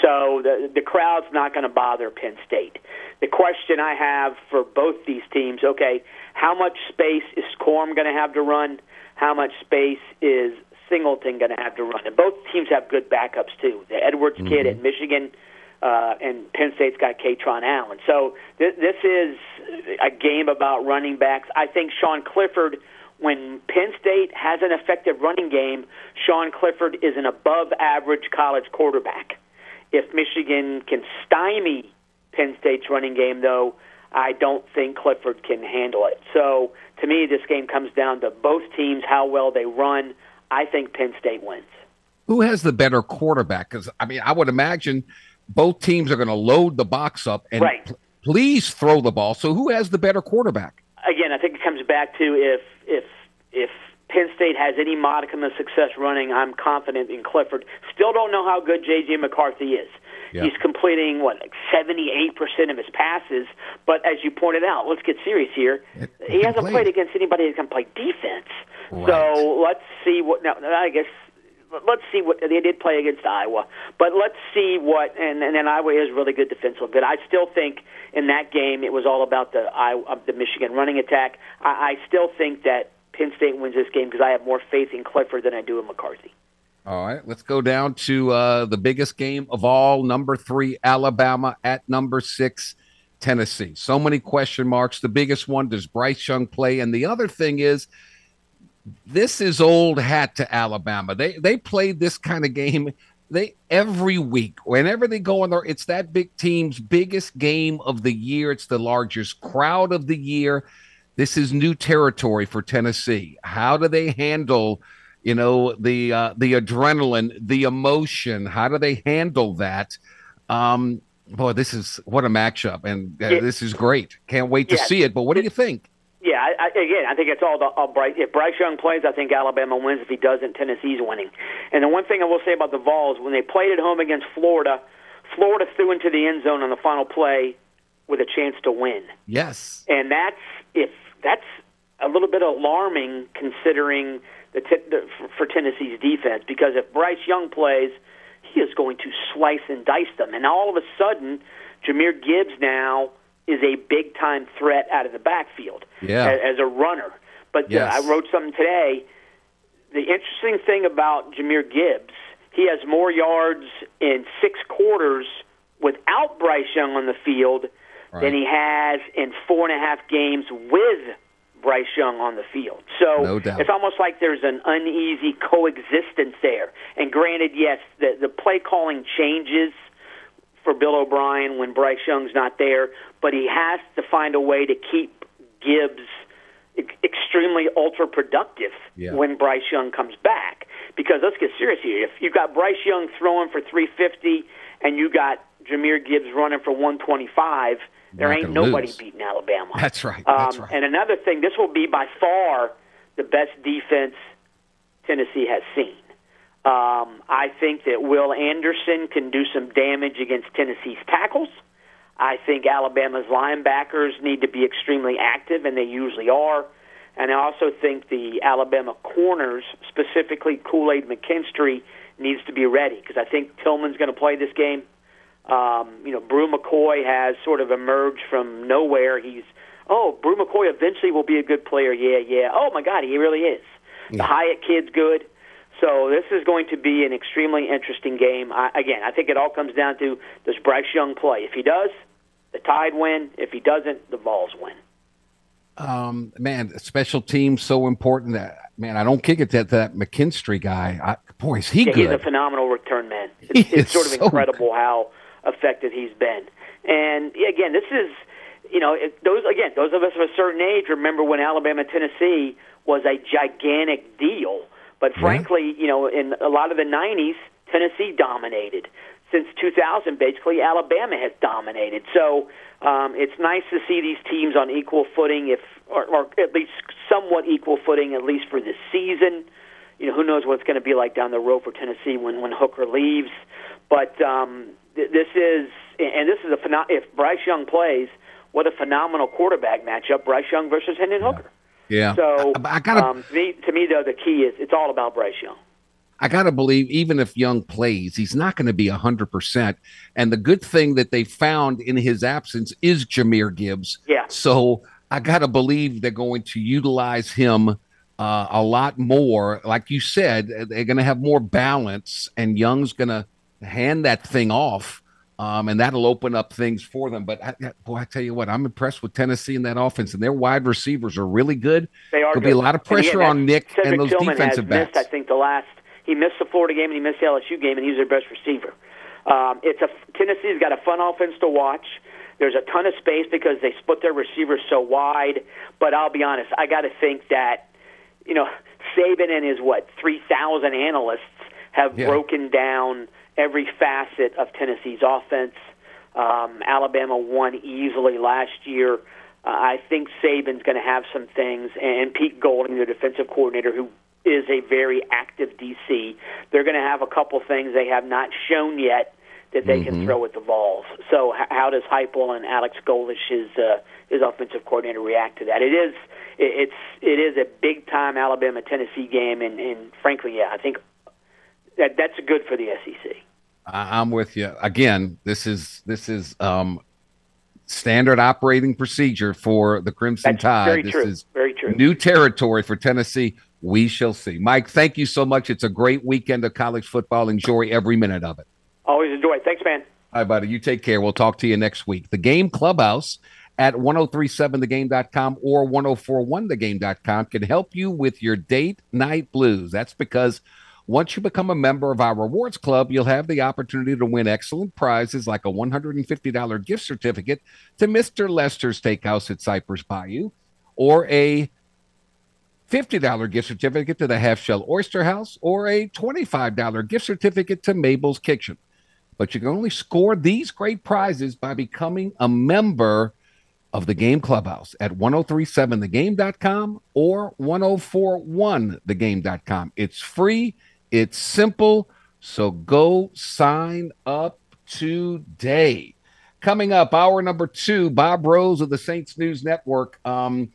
So the, the crowd's not going to bother Penn State. The question I have for both these teams, okay, how much space is Corum going to have to run? How much space is Singleton going to have to run? And both teams have good backups, too. The Edwards mm-hmm. kid at Michigan, uh, and Penn State's got Katron Allen. So th- this is a game about running backs. I think Sean Clifford, when Penn State has an effective running game, Sean Clifford is an above-average college quarterback. If Michigan can stymie Penn State's running game, though, I don't think Clifford can handle it. So, to me, this game comes down to both teams, how well they run. I think Penn State wins. Who has the better quarterback? Because, I mean, I would imagine both teams are going to load the box up and right. pl- please throw the ball. So who has the better quarterback? Again, I think it comes back to if if if Penn State has any modicum of success running, I'm confident in Clifford. Still don't know how good J J. McCarthy is. Yeah. He's completing, what, like seventy-eight percent of his passes. But as you pointed out, let's get serious here. It, he hasn't played. played against anybody that can play defense. Right. So let's see what – now, I guess let's see what – they did play against Iowa. But let's see what – and then Iowa is really good defensive. But I still think in that game it was all about the Iowa, the Michigan running attack. I, I still think that Penn State wins this game because I have more faith in Clifford than I do in McCarthy. All right, let's go down to uh, the biggest game of all, number three, Alabama at number six, Tennessee. So many question marks. The biggest one, does Bryce Young play? And the other thing is, this is old hat to Alabama. They they played this kind of game they every week. Whenever they go in there, it's that big team's biggest game of the year. It's the largest crowd of the year. This is new territory for Tennessee. How do they handle You know, the uh, the adrenaline, the emotion, how do they handle that? Um, boy, this is what a matchup, and uh, it, this is great. Can't wait to yeah, see it, but what it, do you think? Yeah, I, I, again, I think it's all the all Bryce. If Bryce Young plays, I think Alabama wins. If he doesn't, Tennessee's winning. And the one thing I will say about the Vols, when they played at home against Florida, Florida threw into the end zone on the final play with a chance to win. Yes. And that's if that's a little bit alarming considering – The t- the, for Tennessee's defense, because if Bryce Young plays, he is going to slice and dice them. And all of a sudden, Jahmyr Gibbs now is a big-time threat out of the backfield yeah. as, as a runner. But yes. uh, I wrote something today. The interesting thing about Jahmyr Gibbs, he has more yards in six quarters without Bryce Young on the field right. than he has in four and a half games with Bryce Young on the field. So no doubt. It's almost like there's an uneasy coexistence there. And granted, yes, the, the play calling changes for Bill O'Brien when Bryce Young's not there, but he has to find a way to keep Gibbs extremely ultra-productive yeah. when Bryce Young comes back. Because let's get serious here. If you've got Bryce Young throwing for three fifty and you got Jahmyr Gibbs running for one twenty-five, there ain't nobody lose. beating Alabama. That's right. That's um, right. And another thing, this will be by far the best defense Tennessee has seen. Um, I think that Will Anderson can do some damage against Tennessee's tackles. I think Alabama's linebackers need to be extremely active, and they usually are. And I also think the Alabama corners, specifically Kool-Aid McKinstry, needs to be ready because I think Tillman's going to play this game. Um, you know, Brew McCoy has sort of emerged from nowhere. He's, oh, Brew McCoy eventually will be a good player. Yeah, yeah. Oh, my God, he really is. Yeah. The Hyatt kid's good. So this is going to be an extremely interesting game. I, again, I think it all comes down to, does Bryce Young play? If he does, the Tide win. If he doesn't, the Vols win. Um, man, special teams so important. That, man, I don't kick it to that McKinstry guy. I, boy, is he yeah, good. He's a phenomenal return man. It's, he it's sort of so incredible good. How effective he's been. And, again, this is, you know, it, those again, those of us of a certain age remember when Alabama-Tennessee was a gigantic deal. But, frankly, yeah. you know, in a lot of the nineties, Tennessee dominated. Since two thousand, basically, Alabama has dominated. So um, it's nice to see these teams on equal footing, if or, or at least somewhat equal footing, at least for this season. You know, who knows what it's going to be like down the road for Tennessee when, when Hooker leaves. But um, th- this is – and this is a phenom- – if Bryce Young plays, what a phenomenal quarterback matchup, Bryce Young versus Hendon yeah. Hooker. Yeah. So I, I gotta, um, to, me, to me, though, the key is it's all about Bryce Young. I got to believe even if Young plays, he's not going to be one hundred percent. And the good thing that they found in his absence is Jahmyr Gibbs. Yeah. So I got to believe they're going to utilize him uh, a lot more. Like you said, they're going to have more balance, and Young's going to hand that thing off, um, and that'll open up things for them. But, I, boy, I tell you what, I'm impressed with Tennessee in that offense, and their wide receivers are really good. They are There'll good. be a lot of pressure on Nick Cedric and those Tillman defensive has missed, backs. I think the last – He missed the Florida game, and he missed the L S U game, and he's their best receiver. Um, it's a, Tennessee's got a fun offense to watch. There's a ton of space because they split their receivers so wide. But I'll be honest, I got to think that, you know, Saban and his, what, three thousand analysts have yeah. broken down every facet of Tennessee's offense. Um, Alabama won easily last year. Uh, I think Saban's going to have some things, and Pete Golding, their defensive coordinator, who is a very active D C. They're going to have a couple things they have not shown yet that they mm-hmm. can throw at the Vols. So how does Heupel and Alex Golish, his uh, his offensive coordinator, react to that? It is it's it is a big time Alabama Tennessee game, and, and frankly, yeah, I think that that's good for the S E C. I'm with you again. This is this is um, standard operating procedure for the Crimson that's Tide. Very this true. is very true. New territory for Tennessee. We shall see. Mike, thank you so much. It's a great weekend of college football. Enjoy every minute of it. Always enjoy. Thanks, man. All right, buddy. You take care. We'll talk to you next week. The Game Clubhouse at ten thirty-seven the game dot com or ten forty-one the game dot com can help you with your date night blues. That's because once you become a member of our rewards club, you'll have the opportunity to win excellent prizes like a one hundred fifty dollars gift certificate to Mister Lester's Steakhouse at Cypress Bayou or a fifty dollars gift certificate to the Half Shell Oyster House, or a twenty-five dollars gift certificate to Mabel's Kitchen. But you can only score these great prizes by becoming a member of the Game Clubhouse at ten thirty-seven the game dot com or ten forty-one the game dot com. It's free. It's simple. So go sign up today. Coming up, hour number two, Bob Rose of the Saints News Network. Um,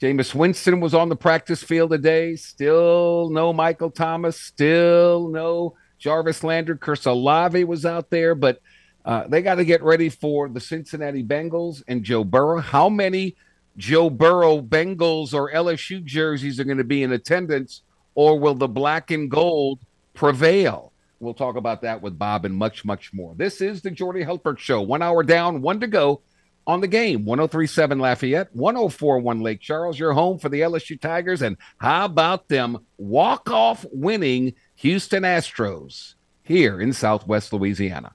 Jameis Winston was on the practice field today. Still no Michael Thomas. Still no Jarvis Landry. Chris Olave was out there, but uh, they got to get ready for the Cincinnati Bengals and Joe Burrow. How many Joe Burrow Bengals or L S U jerseys are going to be in attendance, or will the black and gold prevail? We'll talk about that with Bob and much, much more. This is the Jordy Holtberg Show. One hour down, one to go. on the game. one oh three point seven Lafayette, one oh four point one Lake Charles. You're home for the L S U Tigers. And how about them walk-off winning Houston Astros here in Southwest Louisiana?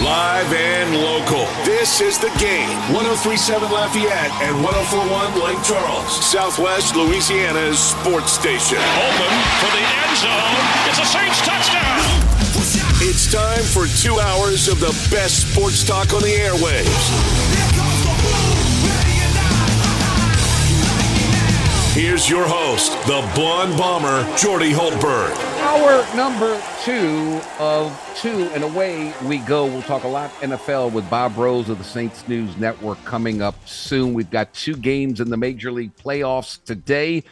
Live and local. This is The Game. one oh three point seven Lafayette and one oh four point one Lake Charles. Southwest Louisiana's sports station. Open for the end zone. It's a Saints touchdown. It's time for two hours of the best sports talk on the airwaves. Here's your host, the Blonde Bomber, Jordy Holtberg. Hour number two of two, and away we go. We'll talk a lot N F L with Bob Rose of the Saints News Network coming up soon. We've got two games in the Major League playoffs today.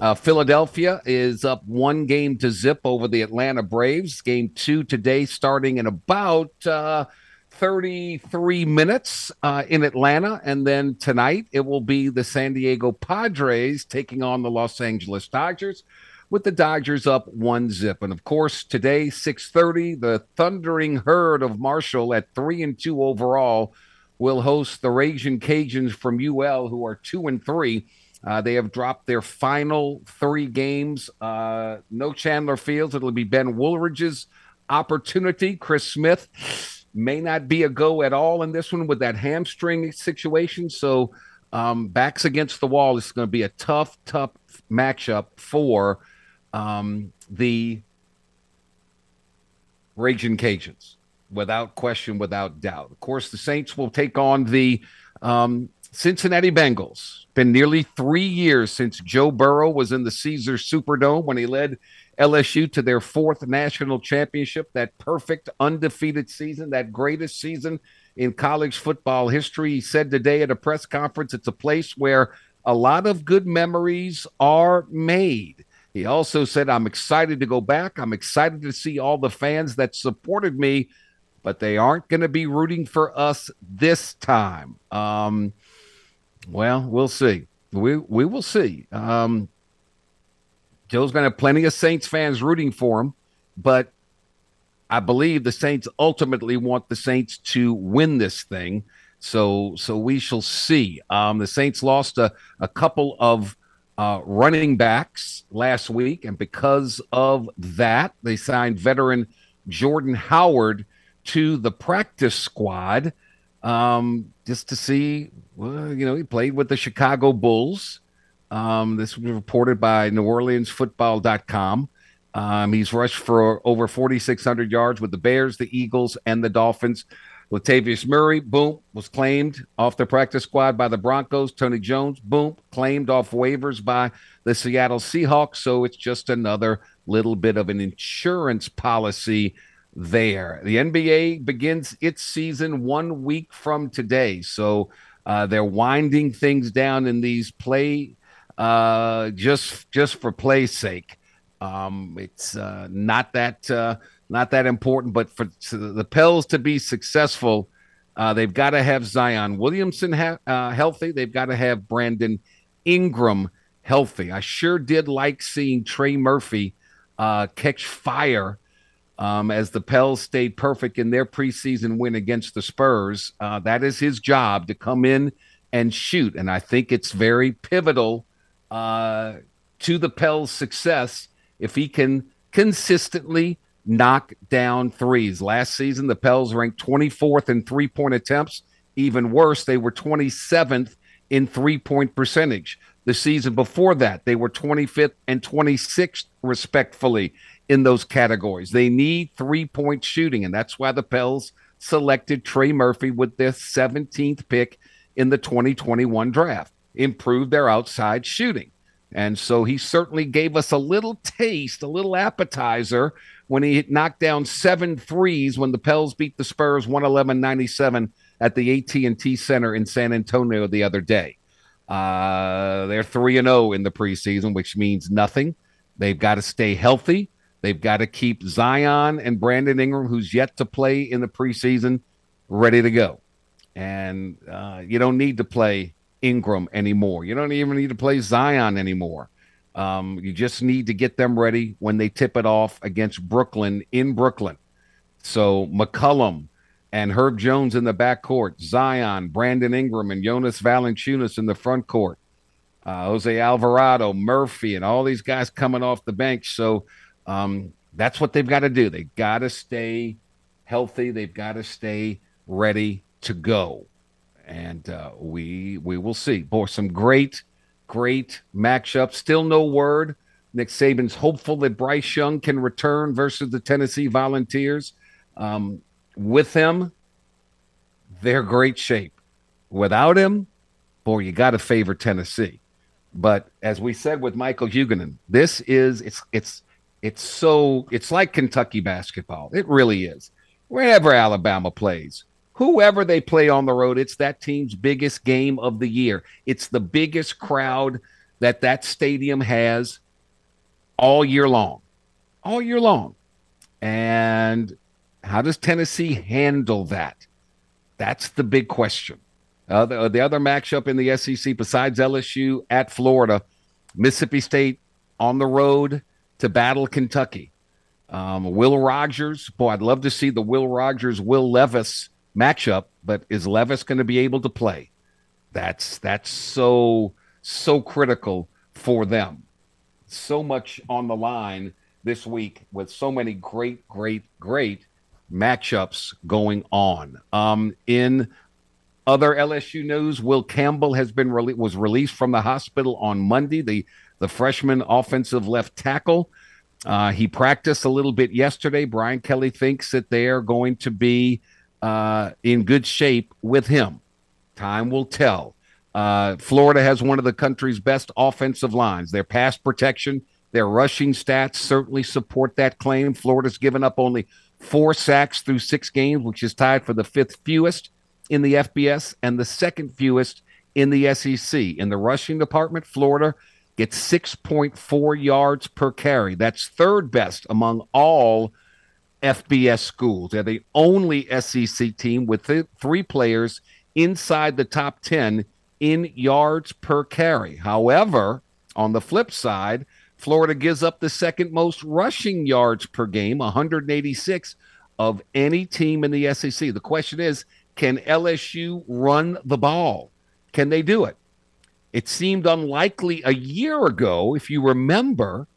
Uh, Philadelphia is up one game to zip over the Atlanta Braves. Game two today starting in about uh, thirty-three minutes uh, in Atlanta. And then tonight it will be the San Diego Padres taking on the Los Angeles Dodgers, with the Dodgers up one zip. And, of course, today, six thirty, the Thundering Herd of Marshall at three and two overall will host the Ragin' Cajuns from U L, who are two and three. Uh, they have dropped their final three games. Uh, no Chandler Fields. It'll be Ben Woolridge's opportunity. Chris Smith may not be a go at all in this one with that hamstring situation. So um, backs against the wall. It's going to be a tough, tough matchup for um, the Ragin' Cajuns, without question, without doubt. Of course, the Saints will take on the um, Cincinnati Bengals. Been nearly three years since Joe Burrow was in the Caesars Superdome when he led L S U to their fourth national championship, that perfect undefeated season, that greatest season in college football history. He said today at a press conference, it's a place where a lot of good memories are made. He also said, I'm excited to go back. I'm excited to see all the fans that supported me, but they aren't going to be rooting for us this time. Um, well, we'll see. We we will see. Um, Joe's going to have plenty of Saints fans rooting for him, but I believe the Saints ultimately want the Saints to win this thing. So so we shall see. Um, the Saints lost a, a couple of Uh, running backs last week, and because of that, they signed veteran Jordan Howard to the practice squad um, just to see, well, you know, he played with the Chicago Bulls. Um, this was reported by New Orleans Football dot com. Um, he's rushed for over forty-six hundred yards with the Bears, the Eagles, and the Dolphins. Latavius Murray, boom, was claimed off the practice squad by the Broncos. Tony Jones, boom, claimed off waivers by the Seattle Seahawks. So it's just another little bit of an insurance policy there. The N B A begins its season one week from today. So uh, they're winding things down in these play uh, just just for play's sake. Um, it's uh, not that uh, not that important, but for the Pels to be successful, uh, they've got to have Zion Williamson ha- uh, healthy. They've got to have Brandon Ingram healthy. I sure did like seeing Trey Murphy uh, catch fire um, as the Pels stayed perfect in their preseason win against the Spurs. Uh, that is his job, to come in and shoot, and I think it's very pivotal uh, to the Pels' success if he can consistently knock down threes. Last season, the Pels ranked twenty-fourth in three-point attempts. Even worse, they were twenty-seventh in three-point percentage. The season before that, they were twenty-fifth and twenty-sixth, respectfully, in those categories. They need three-point shooting, and that's why the Pels selected Trey Murphy with their seventeenth pick in the twenty twenty-one draft, improved their outside shooting. And so he certainly gave us a little taste, a little appetizer, when he knocked down seven threes when the Pels beat the Spurs one eleven ninety-seven at the A T and T Center in San Antonio the other day. Uh, they're three and oh in the preseason, which means nothing. They've got to stay healthy. They've got to keep Zion and Brandon Ingram, who's yet to play in the preseason, ready to go. And uh, you don't need to play Ingram anymore. You don't even need to play Zion anymore. Um, you just need to get them ready when they tip it off against Brooklyn in Brooklyn. So McCollum and Herb Jones in the backcourt, Zion, Brandon Ingram, and Jonas Valanciunas in the front court. Uh, Jose Alvarado, Murphy, and all these guys coming off the bench. So um, that's what they've got to do. They've got to stay healthy. They've got to stay ready to go. And uh, we we will see. Boy, some great, great matchups. Still no word. Nick Saban's hopeful that Bryce Young can return versus the Tennessee Volunteers. Um, with him, they're great shape. Without him, boy, you got to favor Tennessee. But as we said with Michael Huguenin, this is it's it's it's so it's like Kentucky basketball. It really is. Whenever Alabama plays, whoever they play on the road, it's that team's biggest game of the year. It's the biggest crowd that that stadium has all year long, all year long. And how does Tennessee handle that? That's the big question. Uh, the, the other matchup in the S E C besides L S U at Florida, Mississippi State on the road to battle Kentucky. Um, Will Rogers, boy, I'd love to see the Will Rogers, Will Levis matchup, but is Levis going to be able to play? That's that's so, so critical for them. So much on the line this week with so many great, great, great matchups going on. Um, in other L S U news, Will Campbell has been rele- was released from the hospital on Monday, the, the freshman offensive left tackle. Uh, he practiced a little bit yesterday. Brian Kelly thinks that they are going to be uh, in good shape with him. Time will tell. Uh, Florida has one of the country's best offensive lines. Their pass protection, their rushing stats certainly support that claim. Florida's given up only four sacks through six games, which is tied for the fifth fewest in the F B S and the second fewest in the S E C. In the rushing department, Florida gets six point four yards per carry. That's third best among all F B S schools. They're the only S E C team with th- three players inside the top ten in yards per carry. However, on the flip side, Florida gives up the second most rushing yards per game, one hundred eighty-six, of any team in the S E C. The question is, can L S U run the ball? Can they do it? It seemed unlikely a year ago, if you remember.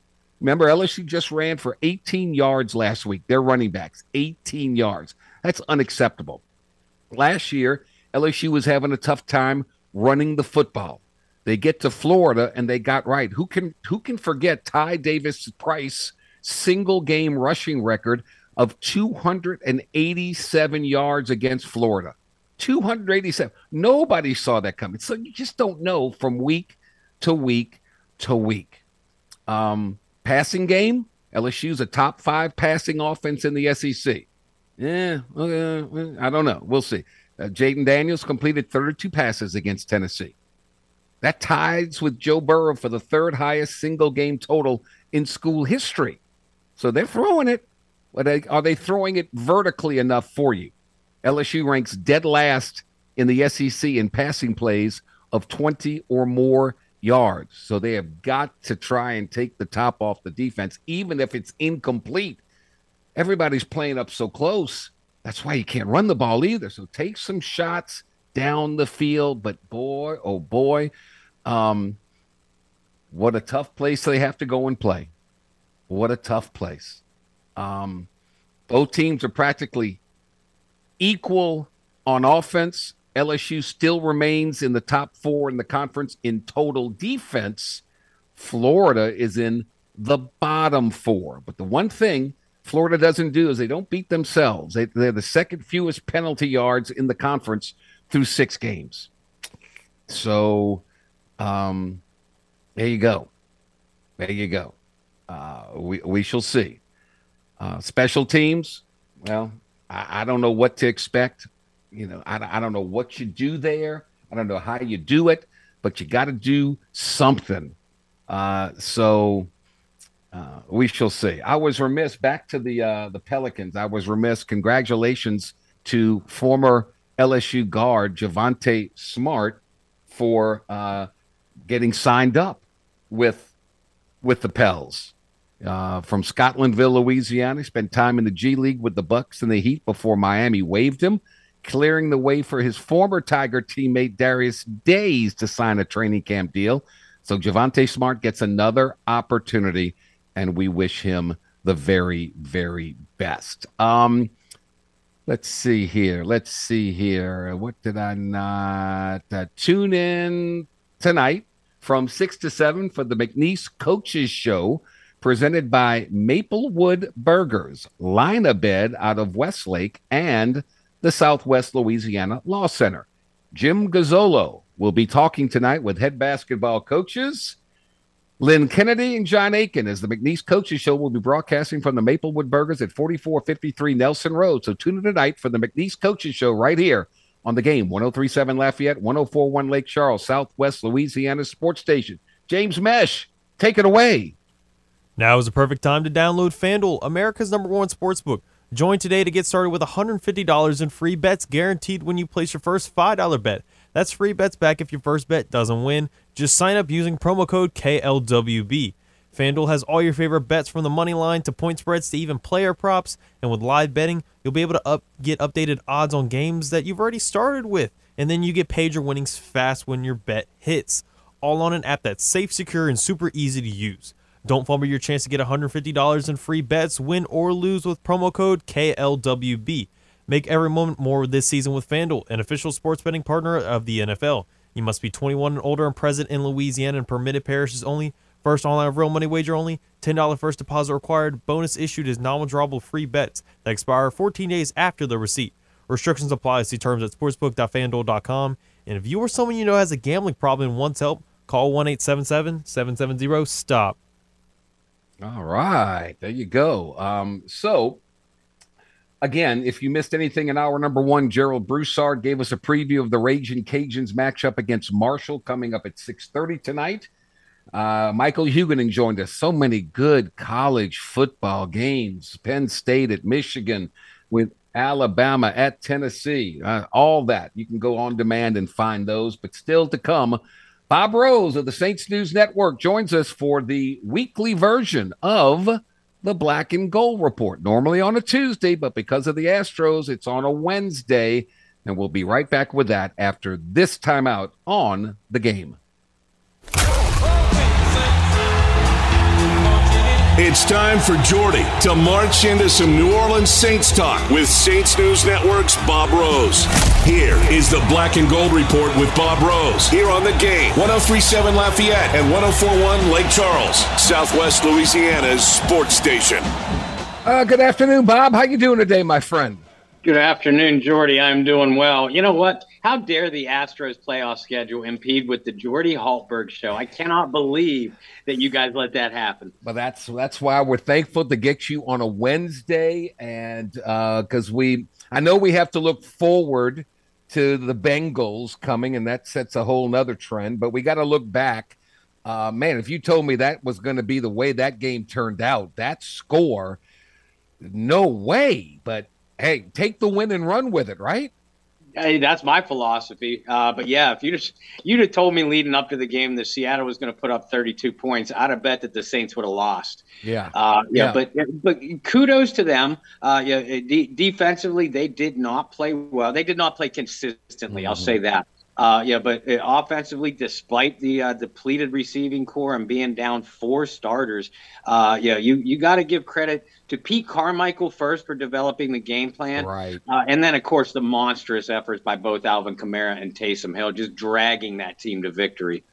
Remember, L S U just ran for eighteen yards last week. Their running backs, eighteen yards. That's unacceptable. Last year, L S U was having a tough time running the football. They get to Florida, and they got right. Who can who can forget Ty Davis-Price's single-game rushing record of two hundred eighty-seven yards against Florida? two hundred eighty-seven. Nobody saw that coming. So you just don't know from week to week to week. Um, passing game, L S U's a top five passing offense in the S E C. Yeah, okay, I don't know. We'll see. Uh, Jaden Daniels completed thirty-two passes against Tennessee. That ties with Joe Burrow for the third highest single-game total in school history. So they're throwing it. Are they, are they throwing it vertically enough for you? L S U ranks dead last in the S E C in passing plays of twenty or more yards. So they have got to try and take the top off the defense, even if it's incomplete. Everybody's playing up so close. That's why you can't run the ball either. So take some shots down the field. But boy, oh boy, um, what a tough place they have to go and play. What a tough place. Um, both teams are practically equal on offense. L S U still remains in the top four in the conference in total defense. Florida is in the bottom four. But the one thing Florida doesn't do is they don't beat themselves. They, they're the second fewest penalty yards in the conference through six games. So um, there you go. There you go. Uh, we, we shall see. Uh, special teams, well, I, I don't know what to expect. You know, I, I don't know what you do there. I don't know how you do it, but you got to do something. Uh, so... Uh, we shall see. I was remiss. Back to the uh, the Pelicans. I was remiss. Congratulations to former L S U guard Javonte Smart for uh, getting signed up with with the Pels. uh, from Scotlandville, Louisiana. He spent time in the G League with the Bucks and the Heat before Miami waived him, clearing the way for his former Tiger teammate Darius Days to sign a training camp deal. So Javonte Smart gets another opportunity, and we wish him the very, very best. Um, let's see here. Let's see here. What did I not uh, tune in tonight from six to seven for the McNeese Coaches Show presented by Maplewood Burgers, Line-A-Bed out of Westlake, and the Southwest Louisiana Law Center. Jim Gazzolo will be talking tonight with head basketball coaches Lynn Kennedy and John Aiken, as the McNeese Coaches Show will be broadcasting from the Maplewood Burgers at forty-four fifty-three Nelson Road. So tune in tonight for the McNeese Coaches Show right here on The Game, one oh three point seven Lafayette, one oh four point one Lake Charles, Southwest Louisiana Sports Station. James Mesh, take it away. Now is the perfect time to download FanDuel, America's number one sportsbook. Join today to get started with one hundred fifty dollars in free bets guaranteed when you place your first five dollar bet. That's free bets back if your first bet doesn't win. Just sign up using promo code K L W B. FanDuel has all your favorite bets, from the money line to point spreads to even player props. And with live betting, you'll be able to up, get updated odds on games that you've already started with. And then you get paid your winnings fast when your bet hits. All on an app that's safe, secure, and super easy to use. Don't fumble your chance to get one hundred fifty dollars in free bets, win or lose, with promo code K L W B. Make every moment more this season with FanDuel, an official sports betting partner of the N F L. You must be twenty-one and older and present in Louisiana and permitted parishes only. First online real money wager only. ten dollars first deposit required. Bonus issued is non-withdrawable free bets that expire fourteen days after the receipt. Restrictions apply. See terms at sportsbook dot fanduel dot com. And if you or someone you know has a gambling problem and wants help, call one eight seven seven, seven seven zero, stop. All right. There you go. Um, so... Again, if you missed anything in hour number one, Gerald Broussard gave us a preview of the Ragin' Cajuns matchup against Marshall coming up at six thirty tonight. Uh, Michael Huguenin joined us. So many good college football games. Penn State at Michigan, with Alabama at Tennessee. Uh, all that. You can go on demand and find those. But still to come, Bob Rose of the Saints News Network joins us for the weekly version of the Black and Gold Report, normally on a Tuesday, but because of the Astros, it's on a Wednesday, and we'll be right back with that after this timeout on The Game. It's time for Jordy to march into some New Orleans Saints talk with Saints News Network's Bob Rose. Here is the Black and Gold Report with Bob Rose, here on The Game, one oh three point seven Lafayette and one oh four point one Lake Charles, Southwest Louisiana's sports station. Uh, good afternoon, Bob. How you doing today, my friend? Good afternoon, Jordy. I'm doing well. You know what? How dare the Astros playoff schedule impede with the Jordy Holtberg Show? I cannot believe that you guys let that happen. Well, that's that's why we're thankful to get you on a Wednesday, and because uh, we, I know we have to look forward to the Bengals coming, and that sets a whole nother trend. But we got to look back. Uh, man, if you told me that was going to be the way that game turned out, that score, no way. But hey, take the win and run with it, right? Hey, that's my philosophy. Uh, but yeah, if you just you'd have told me leading up to the game that Seattle was going to put up thirty-two points, I'd have bet that the Saints would have lost. Yeah, uh, yeah, yeah. But but kudos to them. Uh, yeah, de- defensively they did not play well. They did not play consistently. Mm-hmm. I'll say that. Uh, yeah, but offensively, despite the uh, depleted receiving core and being down four starters, uh, yeah, you you got to give credit to Pete Carmichael first for developing the game plan. Right. Uh, and then, of course, the monstrous efforts by both Alvin Kamara and Taysom Hill, just dragging that team to victory.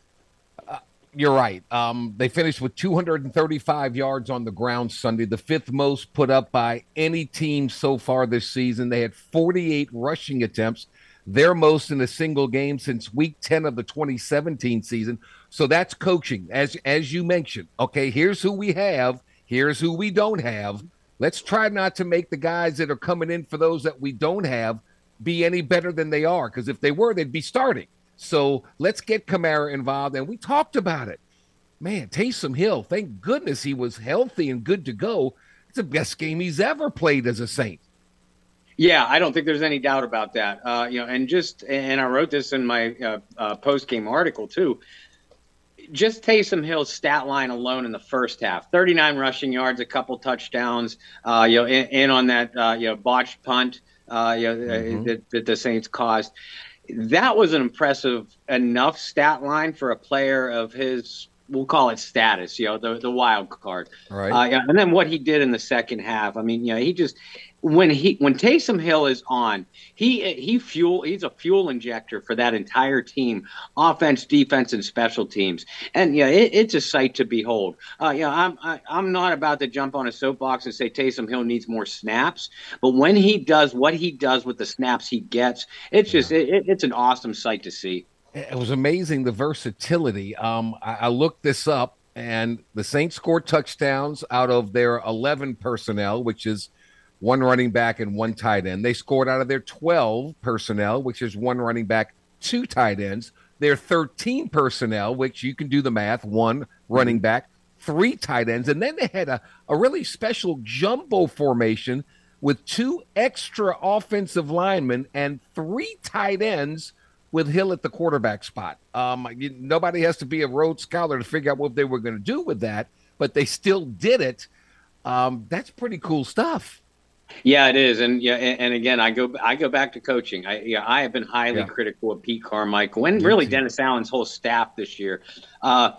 Uh, you're right. Um, they finished with two hundred thirty-five yards on the ground Sunday, the fifth most put up by any team so far this season. They had forty-eight rushing attempts, their most in a single game since week ten of the twenty seventeen season. So that's coaching, as as you mentioned. Okay, here's who we have. Here's who we don't have. Let's try not to make the guys that are coming in for those that we don't have be any better than they are, because if they were, they'd be starting. So let's get Kamara involved, and we talked about it. Man, Taysom Hill, thank goodness he was healthy and good to go. It's the best game he's ever played as a Saint. Yeah, I don't think there's any doubt about that. Uh, you know, and just and I wrote this in my uh, uh, post-game article too. just Taysom Hill's stat line alone in the first half, thirty-nine rushing yards, a couple touchdowns, uh, you know, in, in on that, uh, you know, botched punt, uh, you know, mm-hmm. that, that the Saints caused. That was an impressive enough stat line for a player of his, we'll call it status, you know, the, the wild card. Right. Uh, yeah, and then what he did in the second half, I mean, you know, he just, when he, when Taysom Hill is on, he, he fuel, he's a fuel injector for that entire team, offense, defense, and special teams. And yeah, you know, it, it's a sight to behold. Uh, you know, I'm, I, I'm not about to jump on a soapbox and say Taysom Hill needs more snaps, but when he does what he does with the snaps he gets, it's just, yeah. it, it's an awesome sight to see. It was amazing, the versatility. Um, I, I looked this up, and the Saints scored touchdowns out of their eleven personnel, which is one running back and one tight end. They scored out of their twelve personnel, which is one running back, two tight ends. Their thirteen personnel, which you can do the math, one running back, three tight ends. And then they had a, a really special jumbo formation with two extra offensive linemen and three tight ends with Hill at the quarterback spot. Um, you, nobody has to be a Rhodes Scholar to figure out what they were going to do with that, but they still did it. Um, that's pretty cool stuff. Yeah, it is, and yeah, and, and again, I go, I go back to coaching. I, yeah, I have been highly yeah. critical of Pete Carmichael and really Dennis Allen's whole staff this year. Uh,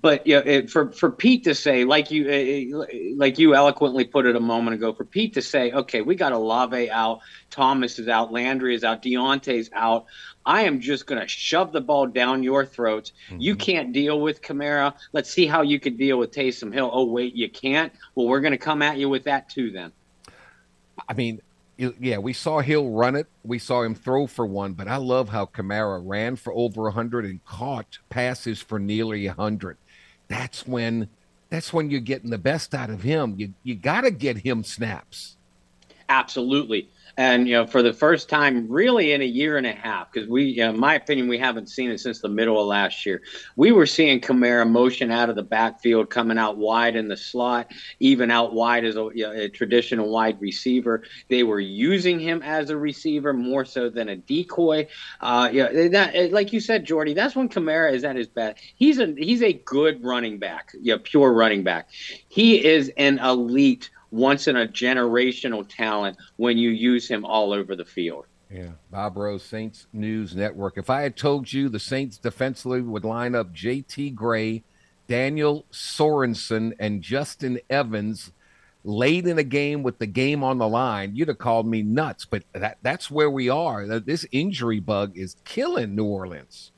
but yeah, it, for for Pete to say, like you, it, like you eloquently put it a moment ago, for Pete to say, okay, we got Olave out, Thomas is out, Landry is out, Deontay's out. I am just going to shove the ball down your throats. Mm-hmm. You can't deal with Kamara. Let's see how you can deal with Taysom Hill. Oh wait, you can't. Well, we're going to come at you with that too, then. I mean, yeah, we saw Hill run it. We saw him throw for one, but I love how Kamara ran for over one hundred and caught passes for nearly one hundred. That's when that's when you're getting the best out of him. You you got to get him snaps. Absolutely. And, you know, for the first time really in a year and a half, because we, you know, in my opinion, we haven't seen it since the middle of last year. We were seeing Kamara motion out of the backfield, coming out wide in the slot, even out wide as a, you know, a traditional wide receiver. They were using him as a receiver more so than a decoy. Uh, you know, that, like you said, Jordy, that's when Kamara is at his best. He's a, he's a good running back, you know, pure running back. He is an elite once-in-a-generational talent when you use him all over the field. Yeah, Bob Rose, Saints News Network. If I had told you the Saints defensively would line up J T. Gray, Daniel Sorensen, and Justin Evans late in a game with the game on the line, you'd have called me nuts. But that, that's where we are. This injury bug is killing New Orleans.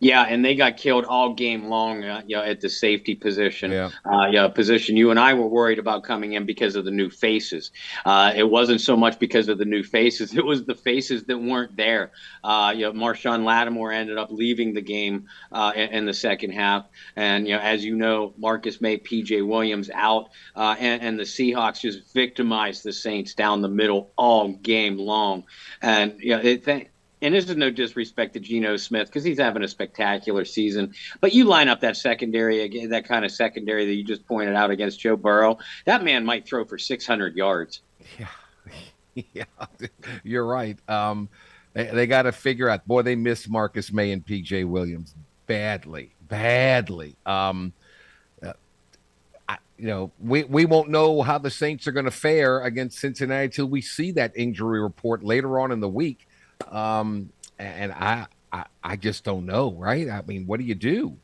Yeah, and they got killed all game long uh, you know, at the safety position, yeah. Uh, you know, position you and I were worried about coming in because of the new faces. Uh, it wasn't so much because of the new faces. It was the faces that weren't there. Uh, you know, Marshawn Lattimore ended up leaving the game uh, in, in the second half. And, you know, as you know, Marcus May, P J. Williams out, uh, and, and the Seahawks just victimized the Saints down the middle all game long. And, you know, it th- And this is no disrespect to Geno Smith because he's having a spectacular season. But you line up that secondary, that kind of secondary that you just pointed out against Joe Burrow, that man might throw for six hundred yards. Yeah, yeah, you're right. Um, they they got to figure out. Boy, they missed Marcus May and P J. Williams badly, badly. Um, uh, I, you know, we we won't know how the Saints are going to fare against Cincinnati till we see that injury report later on in the week. Um, and I, I, I just don't know, right? I mean, what do you do?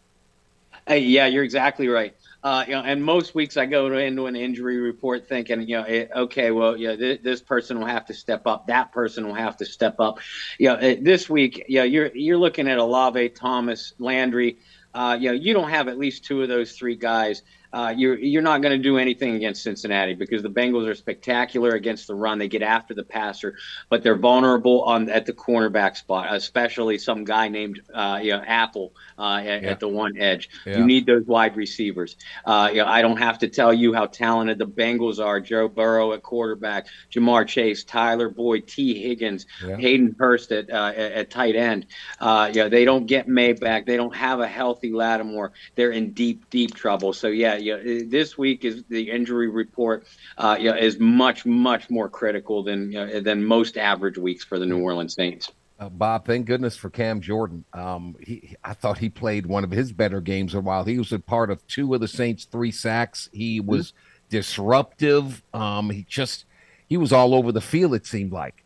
Hey, yeah, you're exactly right. Uh, you know, and most weeks I go into an injury report thinking, you know, it, okay, well, you know, th- this person will have to step up, that person will have to step up. You know, it, this week, you know, you're you're looking at Olave, Thomas, Landry. Uh, you know, you don't have at least two of those three guys. Uh, you're you're not going to do anything against Cincinnati because the Bengals are spectacular against the run. They get after the passer, but they're vulnerable on at the cornerback spot, especially some guy named uh, you know, Apple uh, at, yeah. at the one edge. Yeah. You need those wide receivers. Uh, you know, I don't have to tell you how talented the Bengals are. Joe Burrow at quarterback, Jamar Chase, Tyler Boyd, T. Higgins, yeah. Hayden Hurst at, uh, at at tight end. Uh, you know, they don't get May back. They don't have a healthy Lattimore. They're in deep, deep trouble. So yeah. Yeah, this week is the injury report uh, yeah, is much, much more critical than uh, than most average weeks for the New Orleans Saints. Uh, Bob, thank goodness for Cam Jordan. Um, he, I thought he played one of his better games in a while. He was a part of two of the Saints' three sacks. He was mm-hmm. disruptive. Um, he just he was all over the field, it seemed like.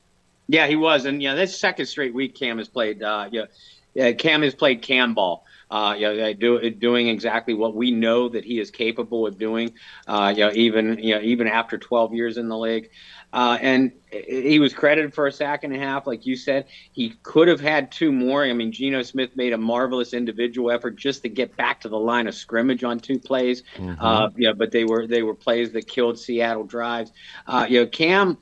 Yeah, he was. And, you know, this second straight week Cam has played uh, – you know, yeah, Cam has played Cam ball, uh, you know, do, doing exactly what we know that he is capable of doing, uh, you know, even you know, even after twelve years in the league. Uh, and he was credited for a sack and a half, like you said. He could have had two more. I mean, Geno Smith made a marvelous individual effort just to get back to the line of scrimmage on two plays. Mm-hmm. Uh, you know, but they were they were plays that killed Seattle drives. Uh, you know, Cam.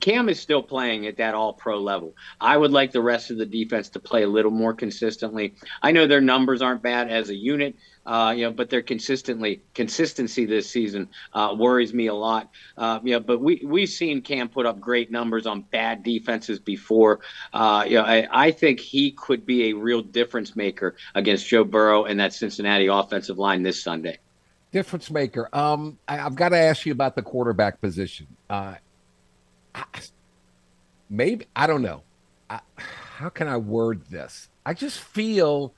Cam is still playing at that all-pro level. I would like the rest of the defense to play a little more consistently. I know their numbers aren't bad as a unit, uh, you know, but their consistently consistency this season uh, worries me a lot. Uh, you know, but we we've seen Cam put up great numbers on bad defenses before. Uh, you know, I, I think he could be a real difference maker against Joe Burrow and that Cincinnati offensive line this Sunday. Difference maker. Um, I, I've got to ask you about the quarterback position. Uh, I, maybe I don't know. I, how can I word this? I just feel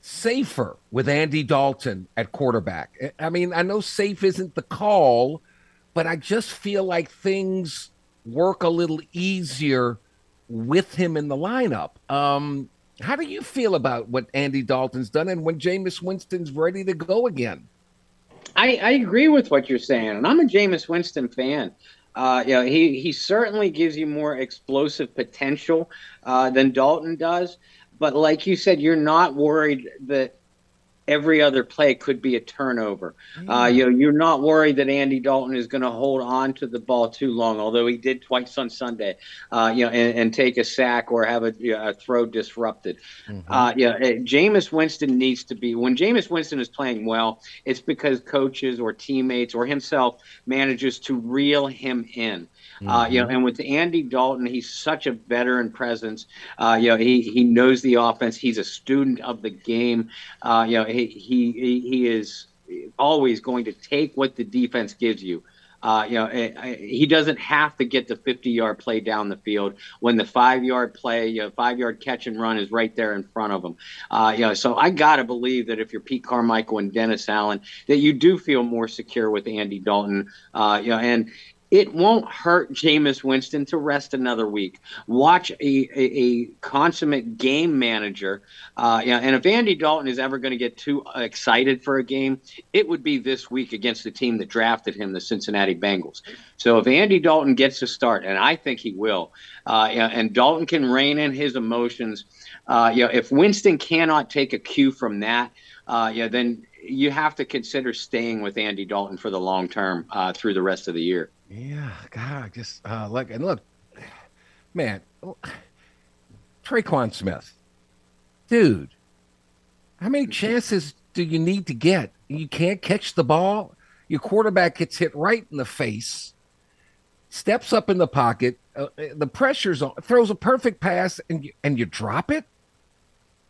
safer with Andy Dalton at quarterback. I mean, I know safe isn't the call, but I just feel like things work a little easier with him in the lineup. Um, how do you feel about what Andy Dalton's done and when Jameis Winston's ready to go again? I, I agree with what you're saying, and I'm a Jameis Winston fan. Uh, you know, he, he certainly gives you more explosive potential uh, than Dalton does. But like you said, you're not worried that every other play could be a turnover. Mm-hmm. Uh, you know, you're not worried that Andy Dalton is going to hold on to the ball too long, although he did twice on Sunday, uh, you know, and, and take a sack or have a, you know, a throw disrupted. Mm-hmm. Uh, you know, Jameis Winston needs to be, when Jameis Winston is playing well, it's because coaches or teammates or himself manages to reel him in. Mm-hmm. Uh, you know, and with Andy Dalton, he's such a veteran presence. Uh, you know, he, he knows the offense. He's a student of the game. Uh, you know, he he he is always going to take what the defense gives you. Uh, you know, he doesn't have to get the fifty-yard play down the field when the five-yard play, you know, five-yard catch and run is right there in front of him. Uh, you know, so I gotta believe that if you're Pete Carmichael and Dennis Allen, that you do feel more secure with Andy Dalton. Uh, you know, and it won't hurt Jameis Winston to rest another week. Watch a, a, a consummate game manager. Uh, you know, and if Andy Dalton is ever going to get too excited for a game, it would be this week against the team that drafted him, the Cincinnati Bengals. So if Andy Dalton gets a start, and I think he will, uh, you know, and Dalton can rein in his emotions, uh, you know, if Winston cannot take a cue from that, uh, you know, then you have to consider staying with Andy Dalton for the long term uh, through the rest of the year. Yeah, God, just uh, look and look, man, Traquan Smith, dude, how many chances do you need to get? You can't catch the ball. Your quarterback gets hit right in the face, steps up in the pocket, uh, the pressure's on, throws a perfect pass, and you, and you drop it.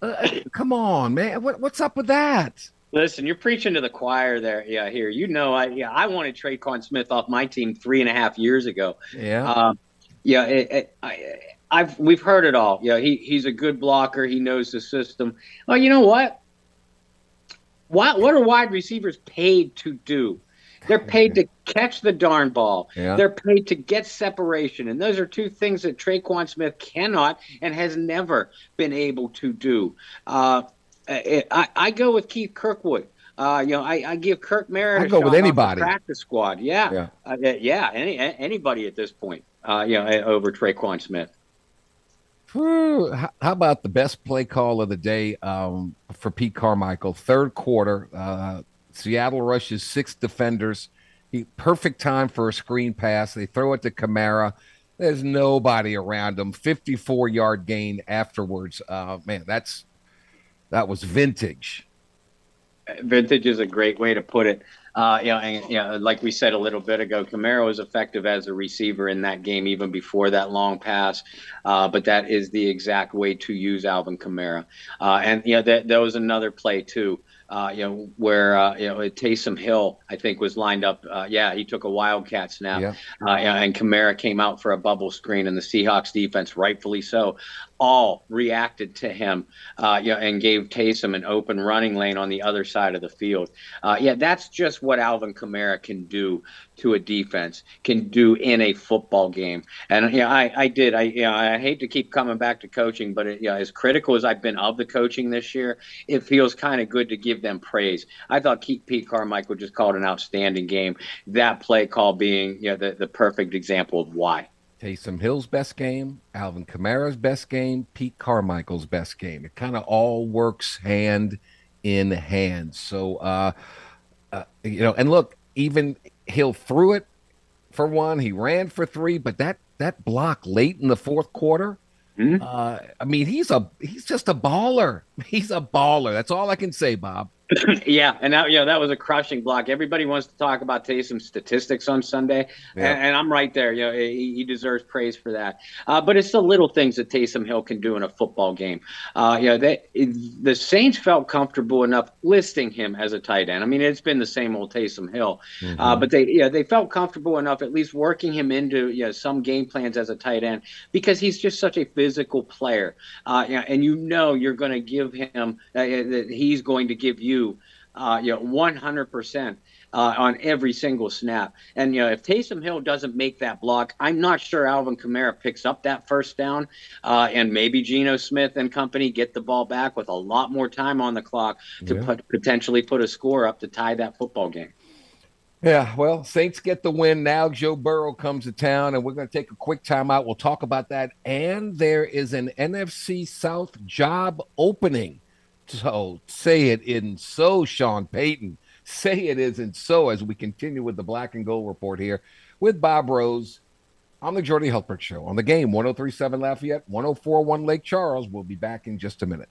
Uh, come on, man, what what's up with that? Listen, you're preaching to the choir there. Yeah, here, you know, I yeah, I wanted Traquan Smith off my team three and a half years ago. Yeah, um, yeah, it, it, I, I've we've heard it all. Yeah, he he's a good blocker. He knows the system. Oh, you know what? What what are wide receivers paid to do? They're paid to catch the darn ball. Yeah. They're paid to get separation. And those are two things that Traquan Smith cannot and has never been able to do. Uh, I, I go with Keith Kirkwood. Uh, you know, I, I give Kirk Merritt. I go with anybody. Practice squad, yeah, yeah, uh, yeah any, anybody at this point. Uh, you know, over Traquan Smith. Whew. How about the best play call of the day um, for Pete Carmichael? Third quarter, uh, Seattle rushes six defenders. He perfect time for a screen pass. They throw it to Kamara. There's nobody around him. fifty-four-yard gain afterwards. Uh, man, that's. That was vintage. Vintage is a great way to put it. Uh, you know, and, you know, like we said a little bit ago, Kamara was effective as a receiver in that game, even before that long pass. Uh, but that is the exact way to use Alvin Kamara. Uh, and, you know, that, that was another play, too. uh, you know, where, uh, you know, Taysom Hill, I think, was lined up. Uh, yeah, he took a wildcat snap. Yeah. Uh, and Kamara came out for a bubble screen, and the Seahawks defense, rightfully so, all reacted to him, uh, you know, and gave Taysom an open running lane on the other side of the field. Uh, yeah, that's just what Alvin Kamara can do to a defense, can do in a football game. And yeah, you know, I, I did. I you know, I hate to keep coming back to coaching, but it, you know, as critical as I've been of the coaching this year, it feels kind of good to give them praise. I thought Pete Carmichael just called an outstanding game. That play call being, you know, the, the perfect example of why. Taysom Hill's best game, Alvin Kamara's best game, Pete Carmichael's best game. It kind of all works hand in hand. So, uh, uh, you know, and look, even Hill threw it for one. He ran for three, but that that block late in the fourth quarter, mm-hmm. uh, I mean, he's a he's just a baller. He's a baller. That's all I can say, Bob. Yeah, and that, you know, that was a crushing block. Everybody wants to talk about Taysom's statistics on Sunday, yeah. and, and I'm right there. You know, he, he deserves praise for that. Uh, but it's the little things that Taysom Hill can do in a football game. Uh, you know, they, the Saints felt comfortable enough listing him as a tight end. I mean, it's been the same old Taysom Hill, mm-hmm. uh, but they, you know, they felt comfortable enough at least working him into, you know, some game plans as a tight end, because he's just such a physical player, uh, you know, and you know you're going to give him uh, that he's going to give you. Uh, you know, one hundred percent uh, on every single snap. And, you know, if Taysom Hill doesn't make that block, I'm not sure Alvin Kamara picks up that first down, uh, and maybe Geno Smith and company get the ball back with a lot more time on the clock to yeah. put, potentially put a score up to tie that football game. Yeah, well, Saints get the win now. Joe Burrow comes to town, and we're going to take a quick timeout. We'll talk about that. And there is an N F C South job opening. So say it isn't so, Sean Payton. Say it isn't so, as we continue with the Black and Gold Report here with Bob Rose on the Jordy Hulpert Show. On the Game, one oh three point seven Lafayette, one oh four point one Lake Charles. We'll be back in just a minute.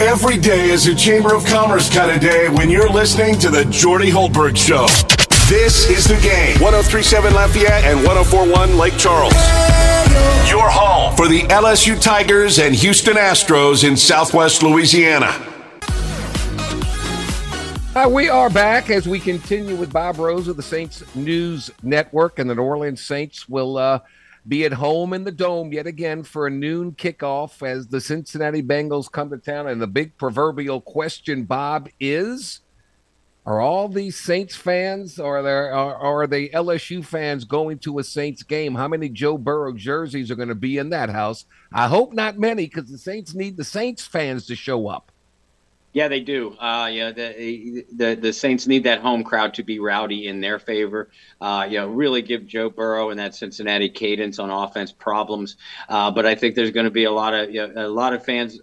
Every day is a Chamber of Commerce kind of day when you're listening to the Jordy Hulpert Show. This is the Game, one oh three point seven Lafayette and one oh four point one Lake Charles. Your home for the L S U Tigers and Houston Astros in Southwest Louisiana. Hi, we are back as we continue with Bob Rose of the Saints News Network, and the New Orleans Saints will uh, be at home in the Dome yet again for a noon kickoff as the Cincinnati Bengals come to town. And the big proverbial question, Bob, is: are all these Saints fans, or there are, are the L S U fans going to a Saints game? How many Joe Burrow jerseys are going to be in that house? I hope not many, because the Saints need the Saints fans to show up. Yeah, they do. Uh, yeah, the, the the Saints need that home crowd to be rowdy in their favor. Uh, you know, really give Joe Burrow and that Cincinnati cadence on offense problems. Uh, but I think there's going to be a lot of you know, a lot of fans.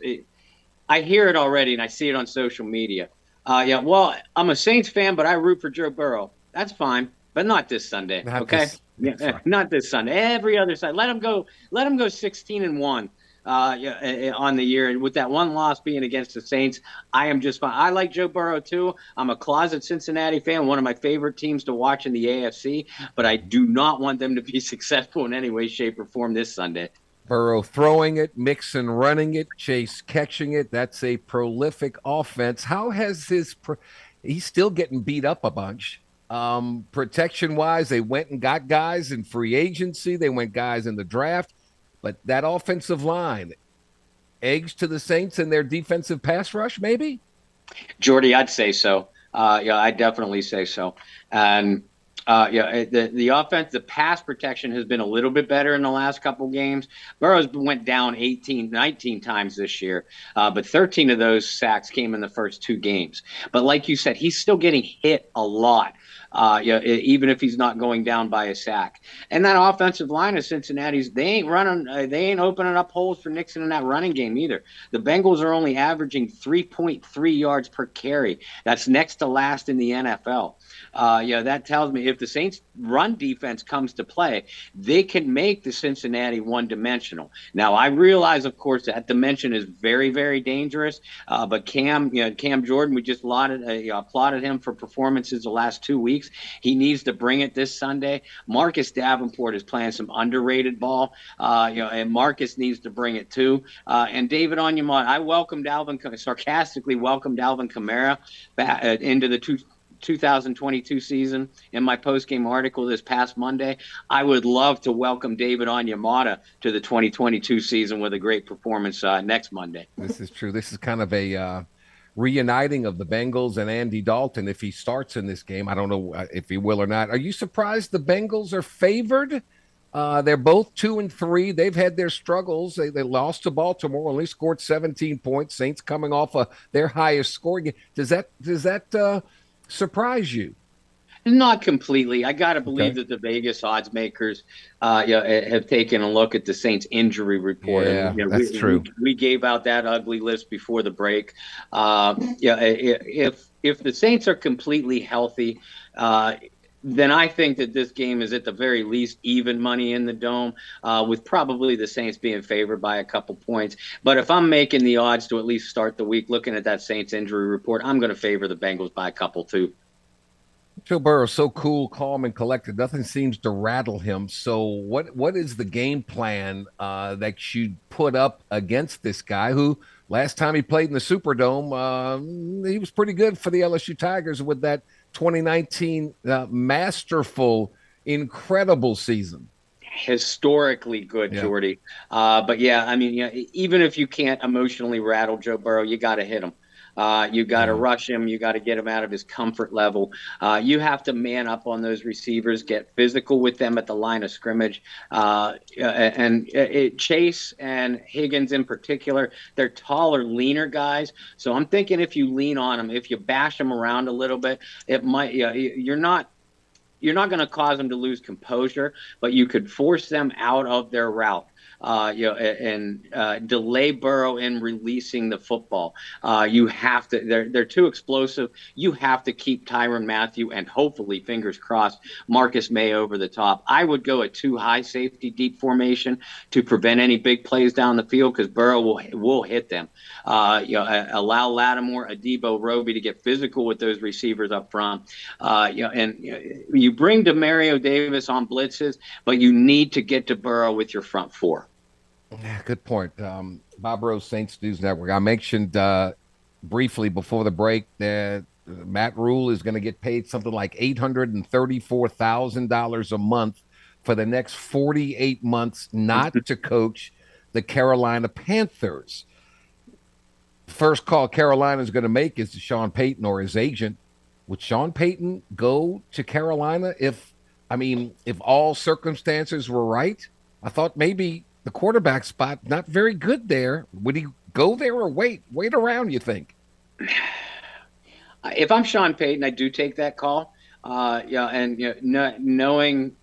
I hear it already, and I see it on social media. Uh, yeah, well, I'm a Saints fan, but I root for Joe Burrow. That's fine, but not this Sunday, not okay? This, yeah, not this Sunday. Every other Sunday. Let them go. Let them go sixteen and one uh, yeah, on the year, and with that one loss being against the Saints, I am just fine. I like Joe Burrow too. I'm a closet Cincinnati fan, one of my favorite teams to watch in the A F C. But I do not want them to be successful in any way, shape, or form this Sunday. Burrow throwing it, Mixon running it, Chase catching it. That's a prolific offense. How has his pro- – he's still getting beat up a bunch. Um, protection-wise, they went and got guys in free agency. They went guys in the draft. But that offensive line, eggs to the Saints in their defensive pass rush maybe? Jordy, I'd say so. Uh, yeah, I definitely say so. And – Uh, yeah, the the offense, the pass protection has been a little bit better in the last couple games. Burrow's went down eighteen, nineteen times this year, uh, but thirteen of those sacks came in the first two games. But like you said, he's still getting hit a lot, uh, yeah, even if he's not going down by a sack. And that offensive line of Cincinnati's, they ain't running, uh, they ain't opening up holes for Nixon in that running game either. The Bengals are only averaging three point three yards per carry. That's next to last in the N F L. Uh, yeah, that tells me if the Saints' run defense comes to play, they can make the Cincinnati one-dimensional. Now, I realize, of course, that dimension is very, very dangerous. Uh, but Cam, you know, Cam Jordan, we just lauded, uh, applauded him for performances the last two weeks. weeks. He needs to bring it this Sunday. Marcus Davenport is playing some underrated ball, uh, you know, and Marcus needs to bring it too. Uh, and David Onyemata, I welcomed Alvin, sarcastically welcomed Alvin Kamara back into the two. two thousand twenty-two season in my post-game article this past Monday. I would love to welcome David Onyemata to the twenty twenty-two season with a great performance uh, next Monday. This is true. This is kind of a uh, reuniting of the Bengals and Andy Dalton if he starts in this game. I don't know if he will or not. Are you surprised the Bengals are favored? Uh, they're both two and three. They've had their struggles. They, they lost to Baltimore, only scored seventeen points. Saints coming off a, their highest scoring. Does that – does that uh, surprise you? Not completely. I got to believe okay. that the Vegas odds makers uh, you know, have taken a look at the Saints injury report. Yeah, and, you know, that's we, true. We, we gave out that ugly list before the break. Uh, yeah, if if the Saints are completely healthy, uh, then I think that this game is at the very least even money in the Dome, uh, with probably the Saints being favored by a couple points. But if I'm making the odds to at least start the week looking at that Saints injury report, I'm going to favor the Bengals by a couple too. Joe Burrow, so cool, calm, and collected. Nothing seems to rattle him. So what what is the game plan uh, that you put up against this guy who last time he played in the Superdome, uh, he was pretty good for the L S U Tigers with that twenty nineteen uh, masterful, incredible season. Historically good, yeah. Jordy. Uh, but, yeah, I mean, you know, even if you can't emotionally rattle Joe Burrow, you got to hit him. Uh, you got to rush him. You got to get him out of his comfort level. Uh, you have to man up on those receivers, get physical with them at the line of scrimmage. Uh, and it, Chase and Higgins in particular, they're taller, leaner guys. So I'm thinking if you lean on them, if you bash them around a little bit, it might. You know, you're not. You're not going to cause them to lose composure, but you could force them out of their route. Uh, you know, and uh, delay Burrow in releasing the football. Uh, you have to. They're they're too explosive. You have to keep Tyrann Mathieu and hopefully, fingers crossed, Marcus May over the top. I would go a two high safety deep formation to prevent any big plays down the field because Burrow will will hit them. Uh, you know, allow Lattimore, Adebo, Roby to get physical with those receivers up front. Uh, you know, and you bring DeMario Davis on blitzes, but you need to get to Burrow with your front four. Yeah, good point. Um, Bob Rose, Saints News Network. I mentioned uh, briefly before the break that Matt Rule is going to get paid something like eight hundred thirty-four thousand dollars a month for the next forty-eight months not to coach the Carolina Panthers. First call Carolina is going to make is to Sean Payton or his agent. Would Sean Payton go to Carolina if, I mean, if all circumstances were right? I thought maybe the quarterback spot, not very good there. Would he go there or wait? Wait around, you think? If I'm Sean Payton, I do take that call. Uh, yeah, and you know, knowing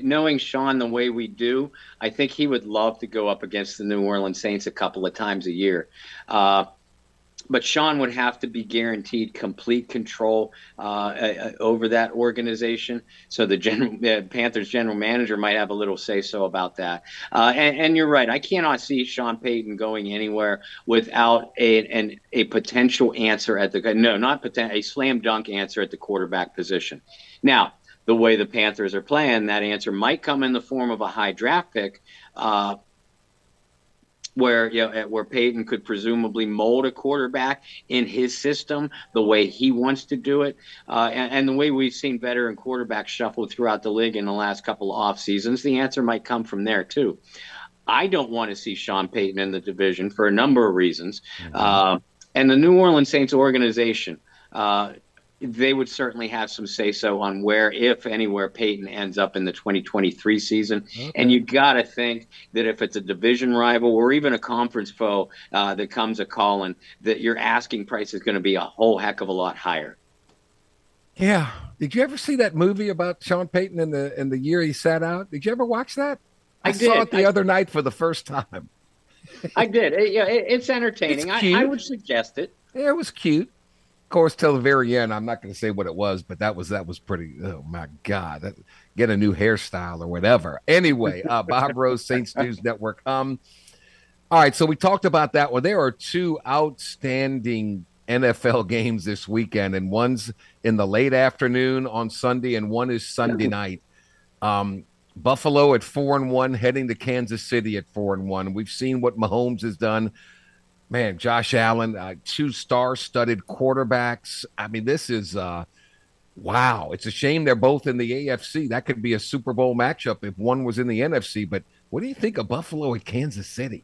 knowing Sean the way we do, I think he would love to go up against the New Orleans Saints a couple of times a year. Uh, But Sean would have to be guaranteed complete control uh, over that organization. So the general, uh, Panthers general manager might have a little say-so about that. Uh, and, and you're right. I cannot see Sean Payton going anywhere without a, an, a potential answer at the – no, not potential, a slam dunk answer at the quarterback position. Now, the way the Panthers are playing, that answer might come in the form of a high draft pick uh, – where you know, where Payton could presumably mold a quarterback in his system the way he wants to do it, uh, and, and the way we've seen veteran quarterbacks shuffle throughout the league in the last couple of off seasons, the answer might come from there too. I don't want to see Sean Payton in the division for a number of reasons, mm-hmm. uh, and the New Orleans Saints organization. Uh, They would certainly have some say-so on where, if anywhere, Payton ends up in the twenty twenty-three season. Okay. And you got to think that if it's a division rival or even a conference foe uh, that comes a calling, that your asking price is going to be a whole heck of a lot higher. Yeah. Did you ever see that movie about Sean Payton and the and the year he sat out? Did you ever watch that? I, I did. saw it the I other did. night for the first time. I did. It, you know, it, it's entertaining. It's I, I would suggest it. Yeah, it was cute. Of course, till the very end, I'm not going to say what it was, but that was that was pretty. Oh my God! That, get a new hairstyle or whatever. Anyway, uh, Bob Rose, Saints News Network. Um, all right, so we talked about that. Well, there are two outstanding N F L games this weekend, and one's in the late afternoon on Sunday, and one is Sunday night. Um, Buffalo at four and one, heading to Kansas City at four and one. We've seen what Mahomes has done. Man, Josh Allen, uh, two star-studded quarterbacks. I mean, this is uh, wow. It's a shame they're both in the A F C. That could be a Super Bowl matchup if one was in the N F C. But what do you think of Buffalo at Kansas City?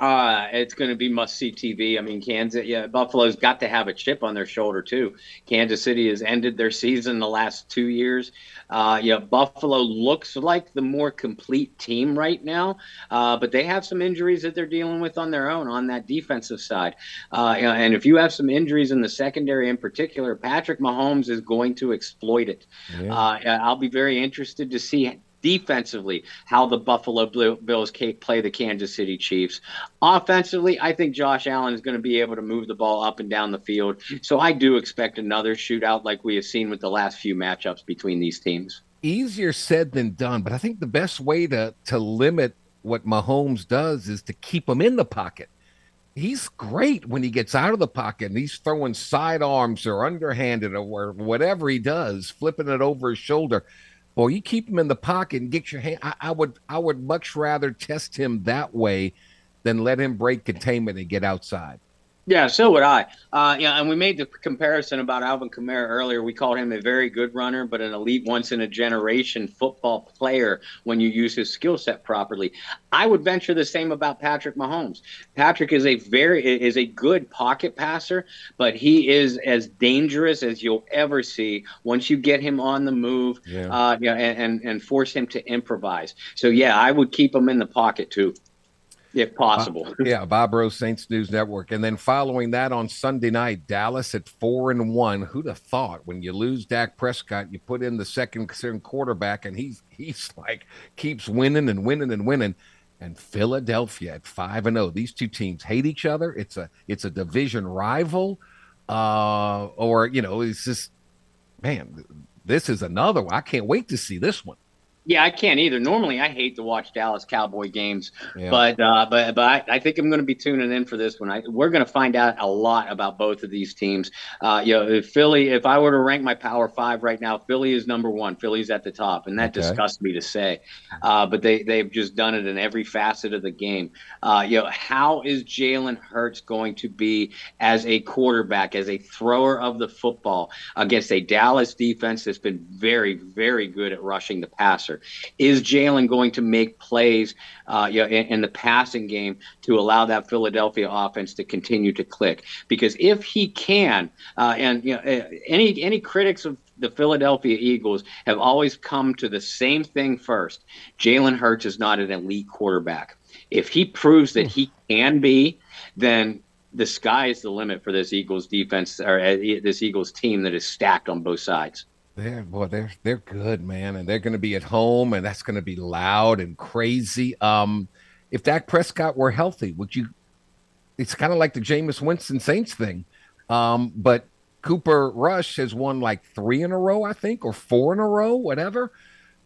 Uh, it's going to be must-see T V. I mean, Kansas, yeah, Buffalo's got to have a chip on their shoulder, too. Kansas City has ended their season the last two years. Uh, yeah, Buffalo looks like the more complete team right now, uh, but they have some injuries that they're dealing with on their own on that defensive side. Uh, and if you have some injuries in the secondary in particular, Patrick Mahomes is going to exploit it. Yeah. Uh, I'll be very interested to see defensively how the Buffalo Bills play the Kansas City Chiefs. Offensively, I think Josh Allen is going to be able to move the ball up and down the field. So I do expect another shootout like we have seen with the last few matchups between these teams. Easier said than done, but I think the best way to, to limit what Mahomes does is to keep him in the pocket. He's great when he gets out of the pocket and he's throwing sidearms or underhanded or whatever he does, flipping it over his shoulder. Boy, you keep him in the pocket and get your hand. I, I would I would much rather test him that way than let him break containment and get outside. Yeah, so would I. Uh, yeah, and we made the comparison about Alvin Kamara earlier. We called him a very good runner, but an elite once-in-a-generation football player when you use his skill set properly. I would venture the same about Patrick Mahomes. Patrick is a very is a good pocket passer, but he is as dangerous as you'll ever see once you get him on the move yeah. uh, yeah, and, and force him to improvise. So, yeah, I would keep him in the pocket, too. If possible. Uh, yeah, Bob Rose, Saints News Network. And then following that on Sunday night, Dallas at four and one. Who'd have thought when you lose Dak Prescott, you put in the second quarterback and he's he's like keeps winning and winning and winning. And Philadelphia at five and oh. These two teams hate each other. It's a it's a division rival. Uh, or you know, it's just man, this is another one. I can't wait to see this one. Yeah, I can't either. Normally, I hate to watch Dallas Cowboy games, yeah. but uh, but but I, I think I'm going to be tuning in for this one. I, we're going to find out a lot about both of these teams. Uh, you know, if Philly, if I were to rank my Power Five right now, Philly is number one. Philly's at the top, and that okay. disgusts me to say, uh, but they they've just done it in every facet of the game. Uh, you know, how is Jalen Hurts going to be as a quarterback, as a thrower of the football against a Dallas defense that's been very, very good at rushing the passer? Is Jalen going to make plays uh, you know, in, in the passing game to allow that Philadelphia offense to continue to click? Because if he can, uh, and you know, any any critics of the Philadelphia Eagles have always come to the same thing first. Jalen Hurts is not an elite quarterback. If he proves that he can be, then the sky is the limit for this Eagles defense or uh, this Eagles team that is stacked on both sides. They're, boy, they're, they're good, man, and they're going to be at home, and that's going to be loud and crazy. Um, if Dak Prescott were healthy, would you – it's kind of like the Jameis Winston Saints thing, um, but Cooper Rush has won like three in a row, I think, or four in a row, whatever.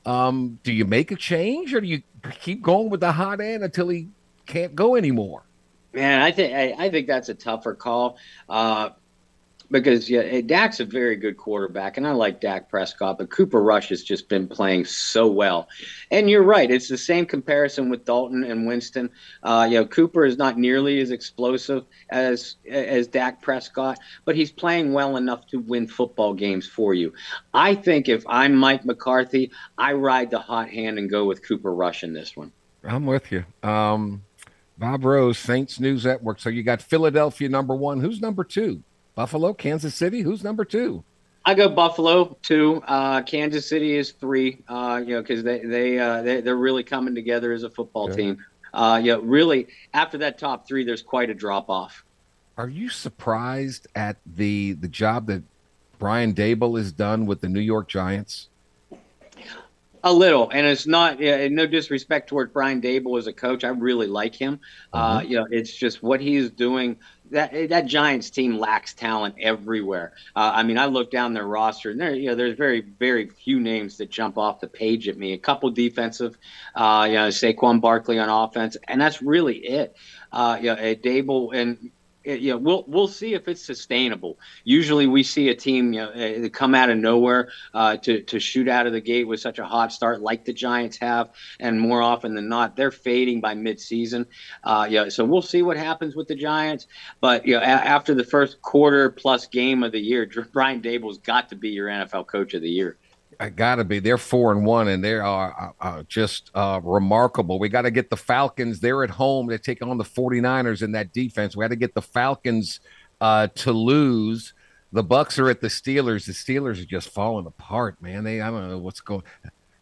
Um, do you make a change, or do you keep going with the hot end until he can't go anymore? Man, I think I, I think that's a tougher call. Uh Because yeah, Dak's a very good quarterback, and I like Dak Prescott, but Cooper Rush has just been playing so well. And you're right; it's the same comparison with Dalton and Winston. Uh, you know, Cooper is not nearly as explosive as as Dak Prescott, but he's playing well enough to win football games for you. I think if I'm Mike McCarthy, I ride the hot hand and go with Cooper Rush in this one. I'm with you, um, Bob Rose, Saints News Network. So you got Philadelphia number one. Who's number two? Buffalo, Kansas City. Who's number two? I go Buffalo two. Uh, Kansas City is three. Uh, you know, because they they uh, they they're really coming together as a football yeah. team. Uh, you know, really after that top three, there's quite a drop off. Are you surprised at the the job that Brian Daboll has done with the New York Giants? A little, and it's not uh, no disrespect toward Brian Daboll as a coach. I really like him. Uh-huh. Uh, you know, it's just what he's doing. That that Giants team lacks talent everywhere. Uh, I mean, I look down their roster, and there, you know, there's very, very few names that jump off the page at me. A couple defensive, uh, you know, Saquon Barkley on offense, and that's really it. Uh, you know, Daboll and yeah, we'll we'll see if it's sustainable. Usually, we see a team, you know, come out of nowhere uh, to to shoot out of the gate with such a hot start, like the Giants have, and more often than not, they're fading by midseason. Uh, yeah, so we'll see what happens with the Giants. But you know, a- after the first quarter plus game of the year, Brian Dable's got to be your N F L Coach of the Year. I gotta be. They're four and one, and they are uh, just uh, remarkable. We got to get the Falcons. They're at home. They take on the forty-niners in that defense. We had to get the Falcons uh, to lose. The Bucs are at the Steelers. The Steelers are just falling apart, man. They, I don't know what's going.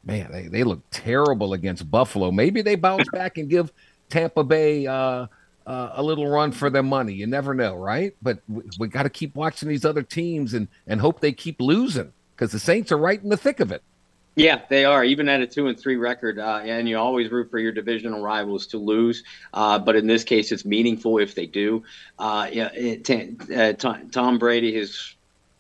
Man, they they look terrible against Buffalo. Maybe they bounce back and give Tampa Bay uh, uh, a little run for their money. You never know, right? But we, we got to keep watching these other teams and and hope they keep losing, because the Saints are right in the thick of it. Yeah, they are, even at a two and three record. Uh, and you always root for your divisional rivals to lose. Uh, but in this case, it's meaningful if they do. Uh, yeah, it, uh, Tom, Tom Brady has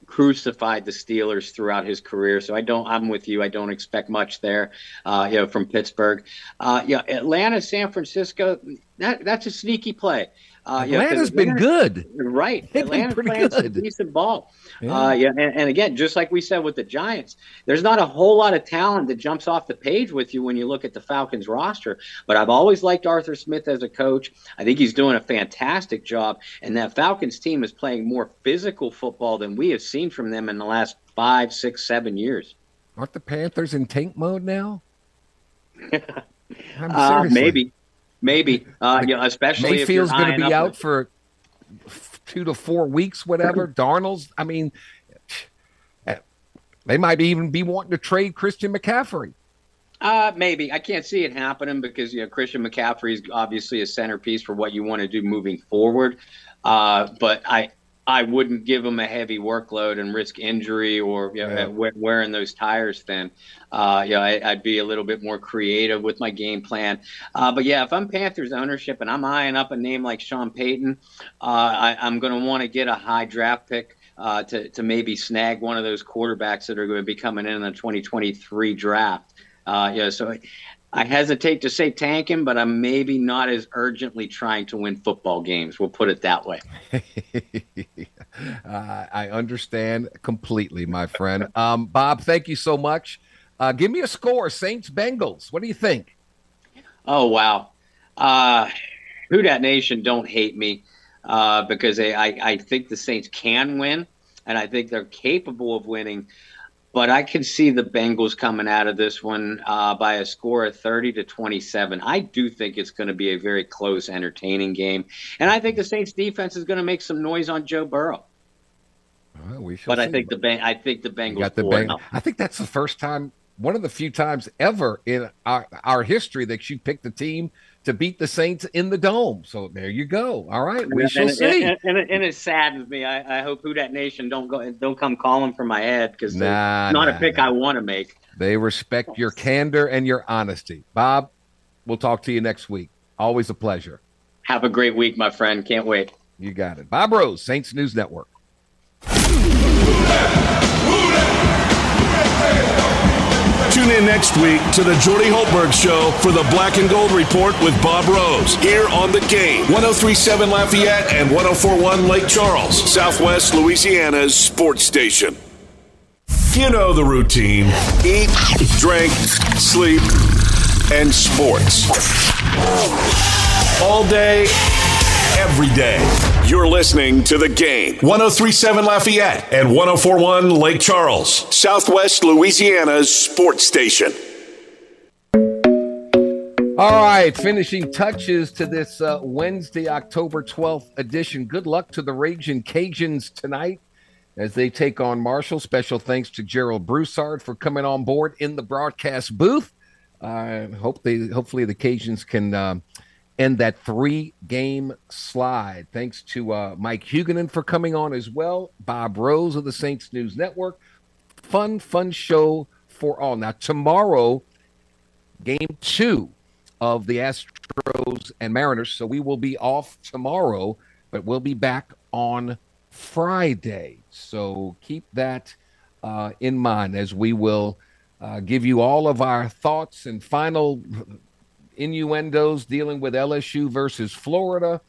crucified the Steelers throughout his career. So I don't, I'm with you. I don't expect much there, uh, you know, from Pittsburgh. Uh, yeah, Atlanta, San Francisco, that that's a sneaky play. Uh, Atlanta's yeah, been Atlanta, good. Right. They've Atlanta's been pretty good. Decent ball. Yeah. Uh, yeah, and, and again, just like we said with the Giants, there's not a whole lot of talent that jumps off the page with you when you look at the Falcons roster. But I've always liked Arthur Smith as a coach. I think he's doing a fantastic job. And that Falcons team is playing more physical football than we have seen from them in the last five, six, seven years. Aren't the Panthers in tank mode now? I'm uh, maybe. Maybe, uh, you know, especially Mayfield's if going to be out with... for two to four weeks, whatever. Darnold's, I mean, they might even be wanting to trade Christian McCaffrey. Uh, maybe. I can't see it happening because, you know, Christian McCaffrey is obviously a centerpiece for what you want to do moving forward. Uh, but I, I wouldn't give him a heavy workload and risk injury or you know, yeah. wearing those tires thin. Uh, you know, I, I'd be a little bit more creative with my game plan. Uh, but, yeah, if I'm Panthers ownership and I'm eyeing up a name like Sean Payton, uh, I, I'm going to want to get a high draft pick uh, to, to maybe snag one of those quarterbacks that are going to be coming in in the twenty twenty-three draft. Uh, yeah, so I hesitate to say tanking, but I'm maybe not as urgently trying to win football games. We'll put it that way. uh, I understand completely, my friend. Um, Bob, thank you so much. Uh, give me a score, Saints Bengals. What do you think? Oh, wow. Uh, Houdat Nation, don't hate me uh, because I, I, I think the Saints can win, and I think they're capable of winning. But I can see the Bengals coming out of this one uh, by a score of thirty to twenty-seven. I do think it's going to be a very close, entertaining game. And I think the Saints defense is going to make some noise on Joe Burrow. Well, we but see. I think the Bengals I think the Bengals got the bang- I think that's the first time, one of the few times ever in our, our history that you picked the team to beat the Saints in the Dome. So there you go. All right, we and, shall and, see. And, and, and it saddens me. I, I hope Houdat Nation don't go don't come calling for my head because it's nah, not nah, a pick nah. I want to make. They respect your candor and your honesty. Bob, we'll talk to you next week. Always a pleasure. Have a great week, my friend. Can't wait. You got it. Bob Rose, Saints News Network. Tune in next week to the Jordy Holtberg Show for the Black and Gold Report with Bob Rose here on The Game, one oh three point seven Lafayette and one oh four point one Lake Charles, Southwest Louisiana's sports station. You know the routine. Eat, drink, sleep, and sports. All day, every day. You're listening to The Game, one oh three point seven Lafayette and one oh four point one Lake Charles, Southwest Louisiana's sports station. All right, finishing touches to this uh, Wednesday, October twelfth edition. Good luck to the Ragin' Cajuns tonight as they take on Marshall. Special thanks to Gerald Broussard for coming on board in the broadcast booth. Uh, hope they, hopefully the Cajuns can... Um, And that three-game slide. Thanks to uh, Mike Huguenin for coming on as well. Bob Rose of the Saints News Network. Fun, fun show for all. Now, tomorrow, game two of the Astros and Mariners. So we will be off tomorrow, but we'll be back on Friday. So keep that uh, in mind as we will uh, give you all of our thoughts and final innuendos dealing with L S U versus Florida,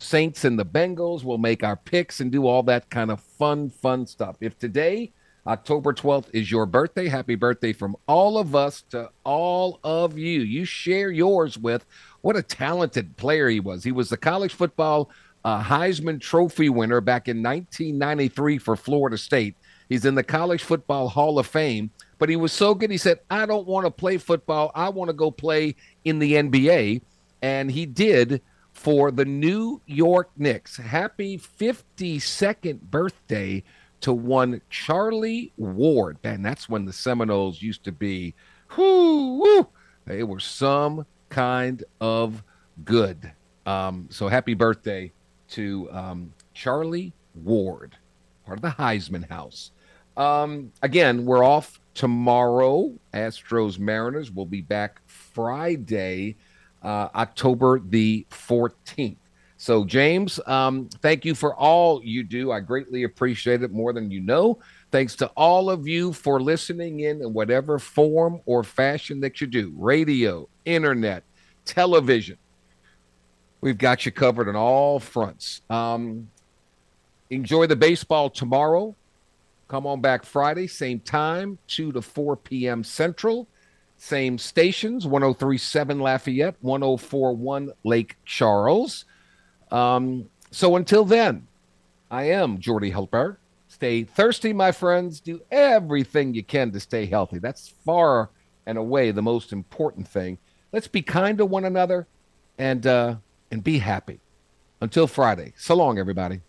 Saints and the Bengals. We'll make our picks and do all that kind of fun, fun stuff. If today, October twelfth, is your birthday, happy birthday from all of us to all of you. You share yours with what a talented player he was. He was the college football uh, Heisman Trophy winner back in nineteen ninety-three for Florida State. He's in the College Football Hall of Fame, but he was so good, he said, I don't want to play football. I want to go play in the N B A, and he did for the New York Knicks. Happy fifty-second birthday to one Charlie Ward. Man, that's when the Seminoles used to be. Whoo, whoo. They were some kind of good. Um, so happy birthday to um, Charlie Ward, part of the Heisman House. Um, again, we're off tomorrow. Astros Mariners will be back Friday, uh, October the fourteenth. So, James, um, thank you for all you do. I greatly appreciate it, more than you know. Thanks to all of you for listening in in whatever form or fashion that you do. Radio, internet, television. We've got you covered on all fronts. Um, enjoy the baseball tomorrow. Come on back Friday, same time, two to four p.m. Central. Same stations, one oh three point seven Lafayette, one oh four point one Lake Charles. Um, so until then, I am Jordy Holtberg. Stay thirsty, my friends. Do everything you can to stay healthy. That's far and away the most important thing. Let's be kind to one another and, uh, and be happy. Until Friday. So long, everybody.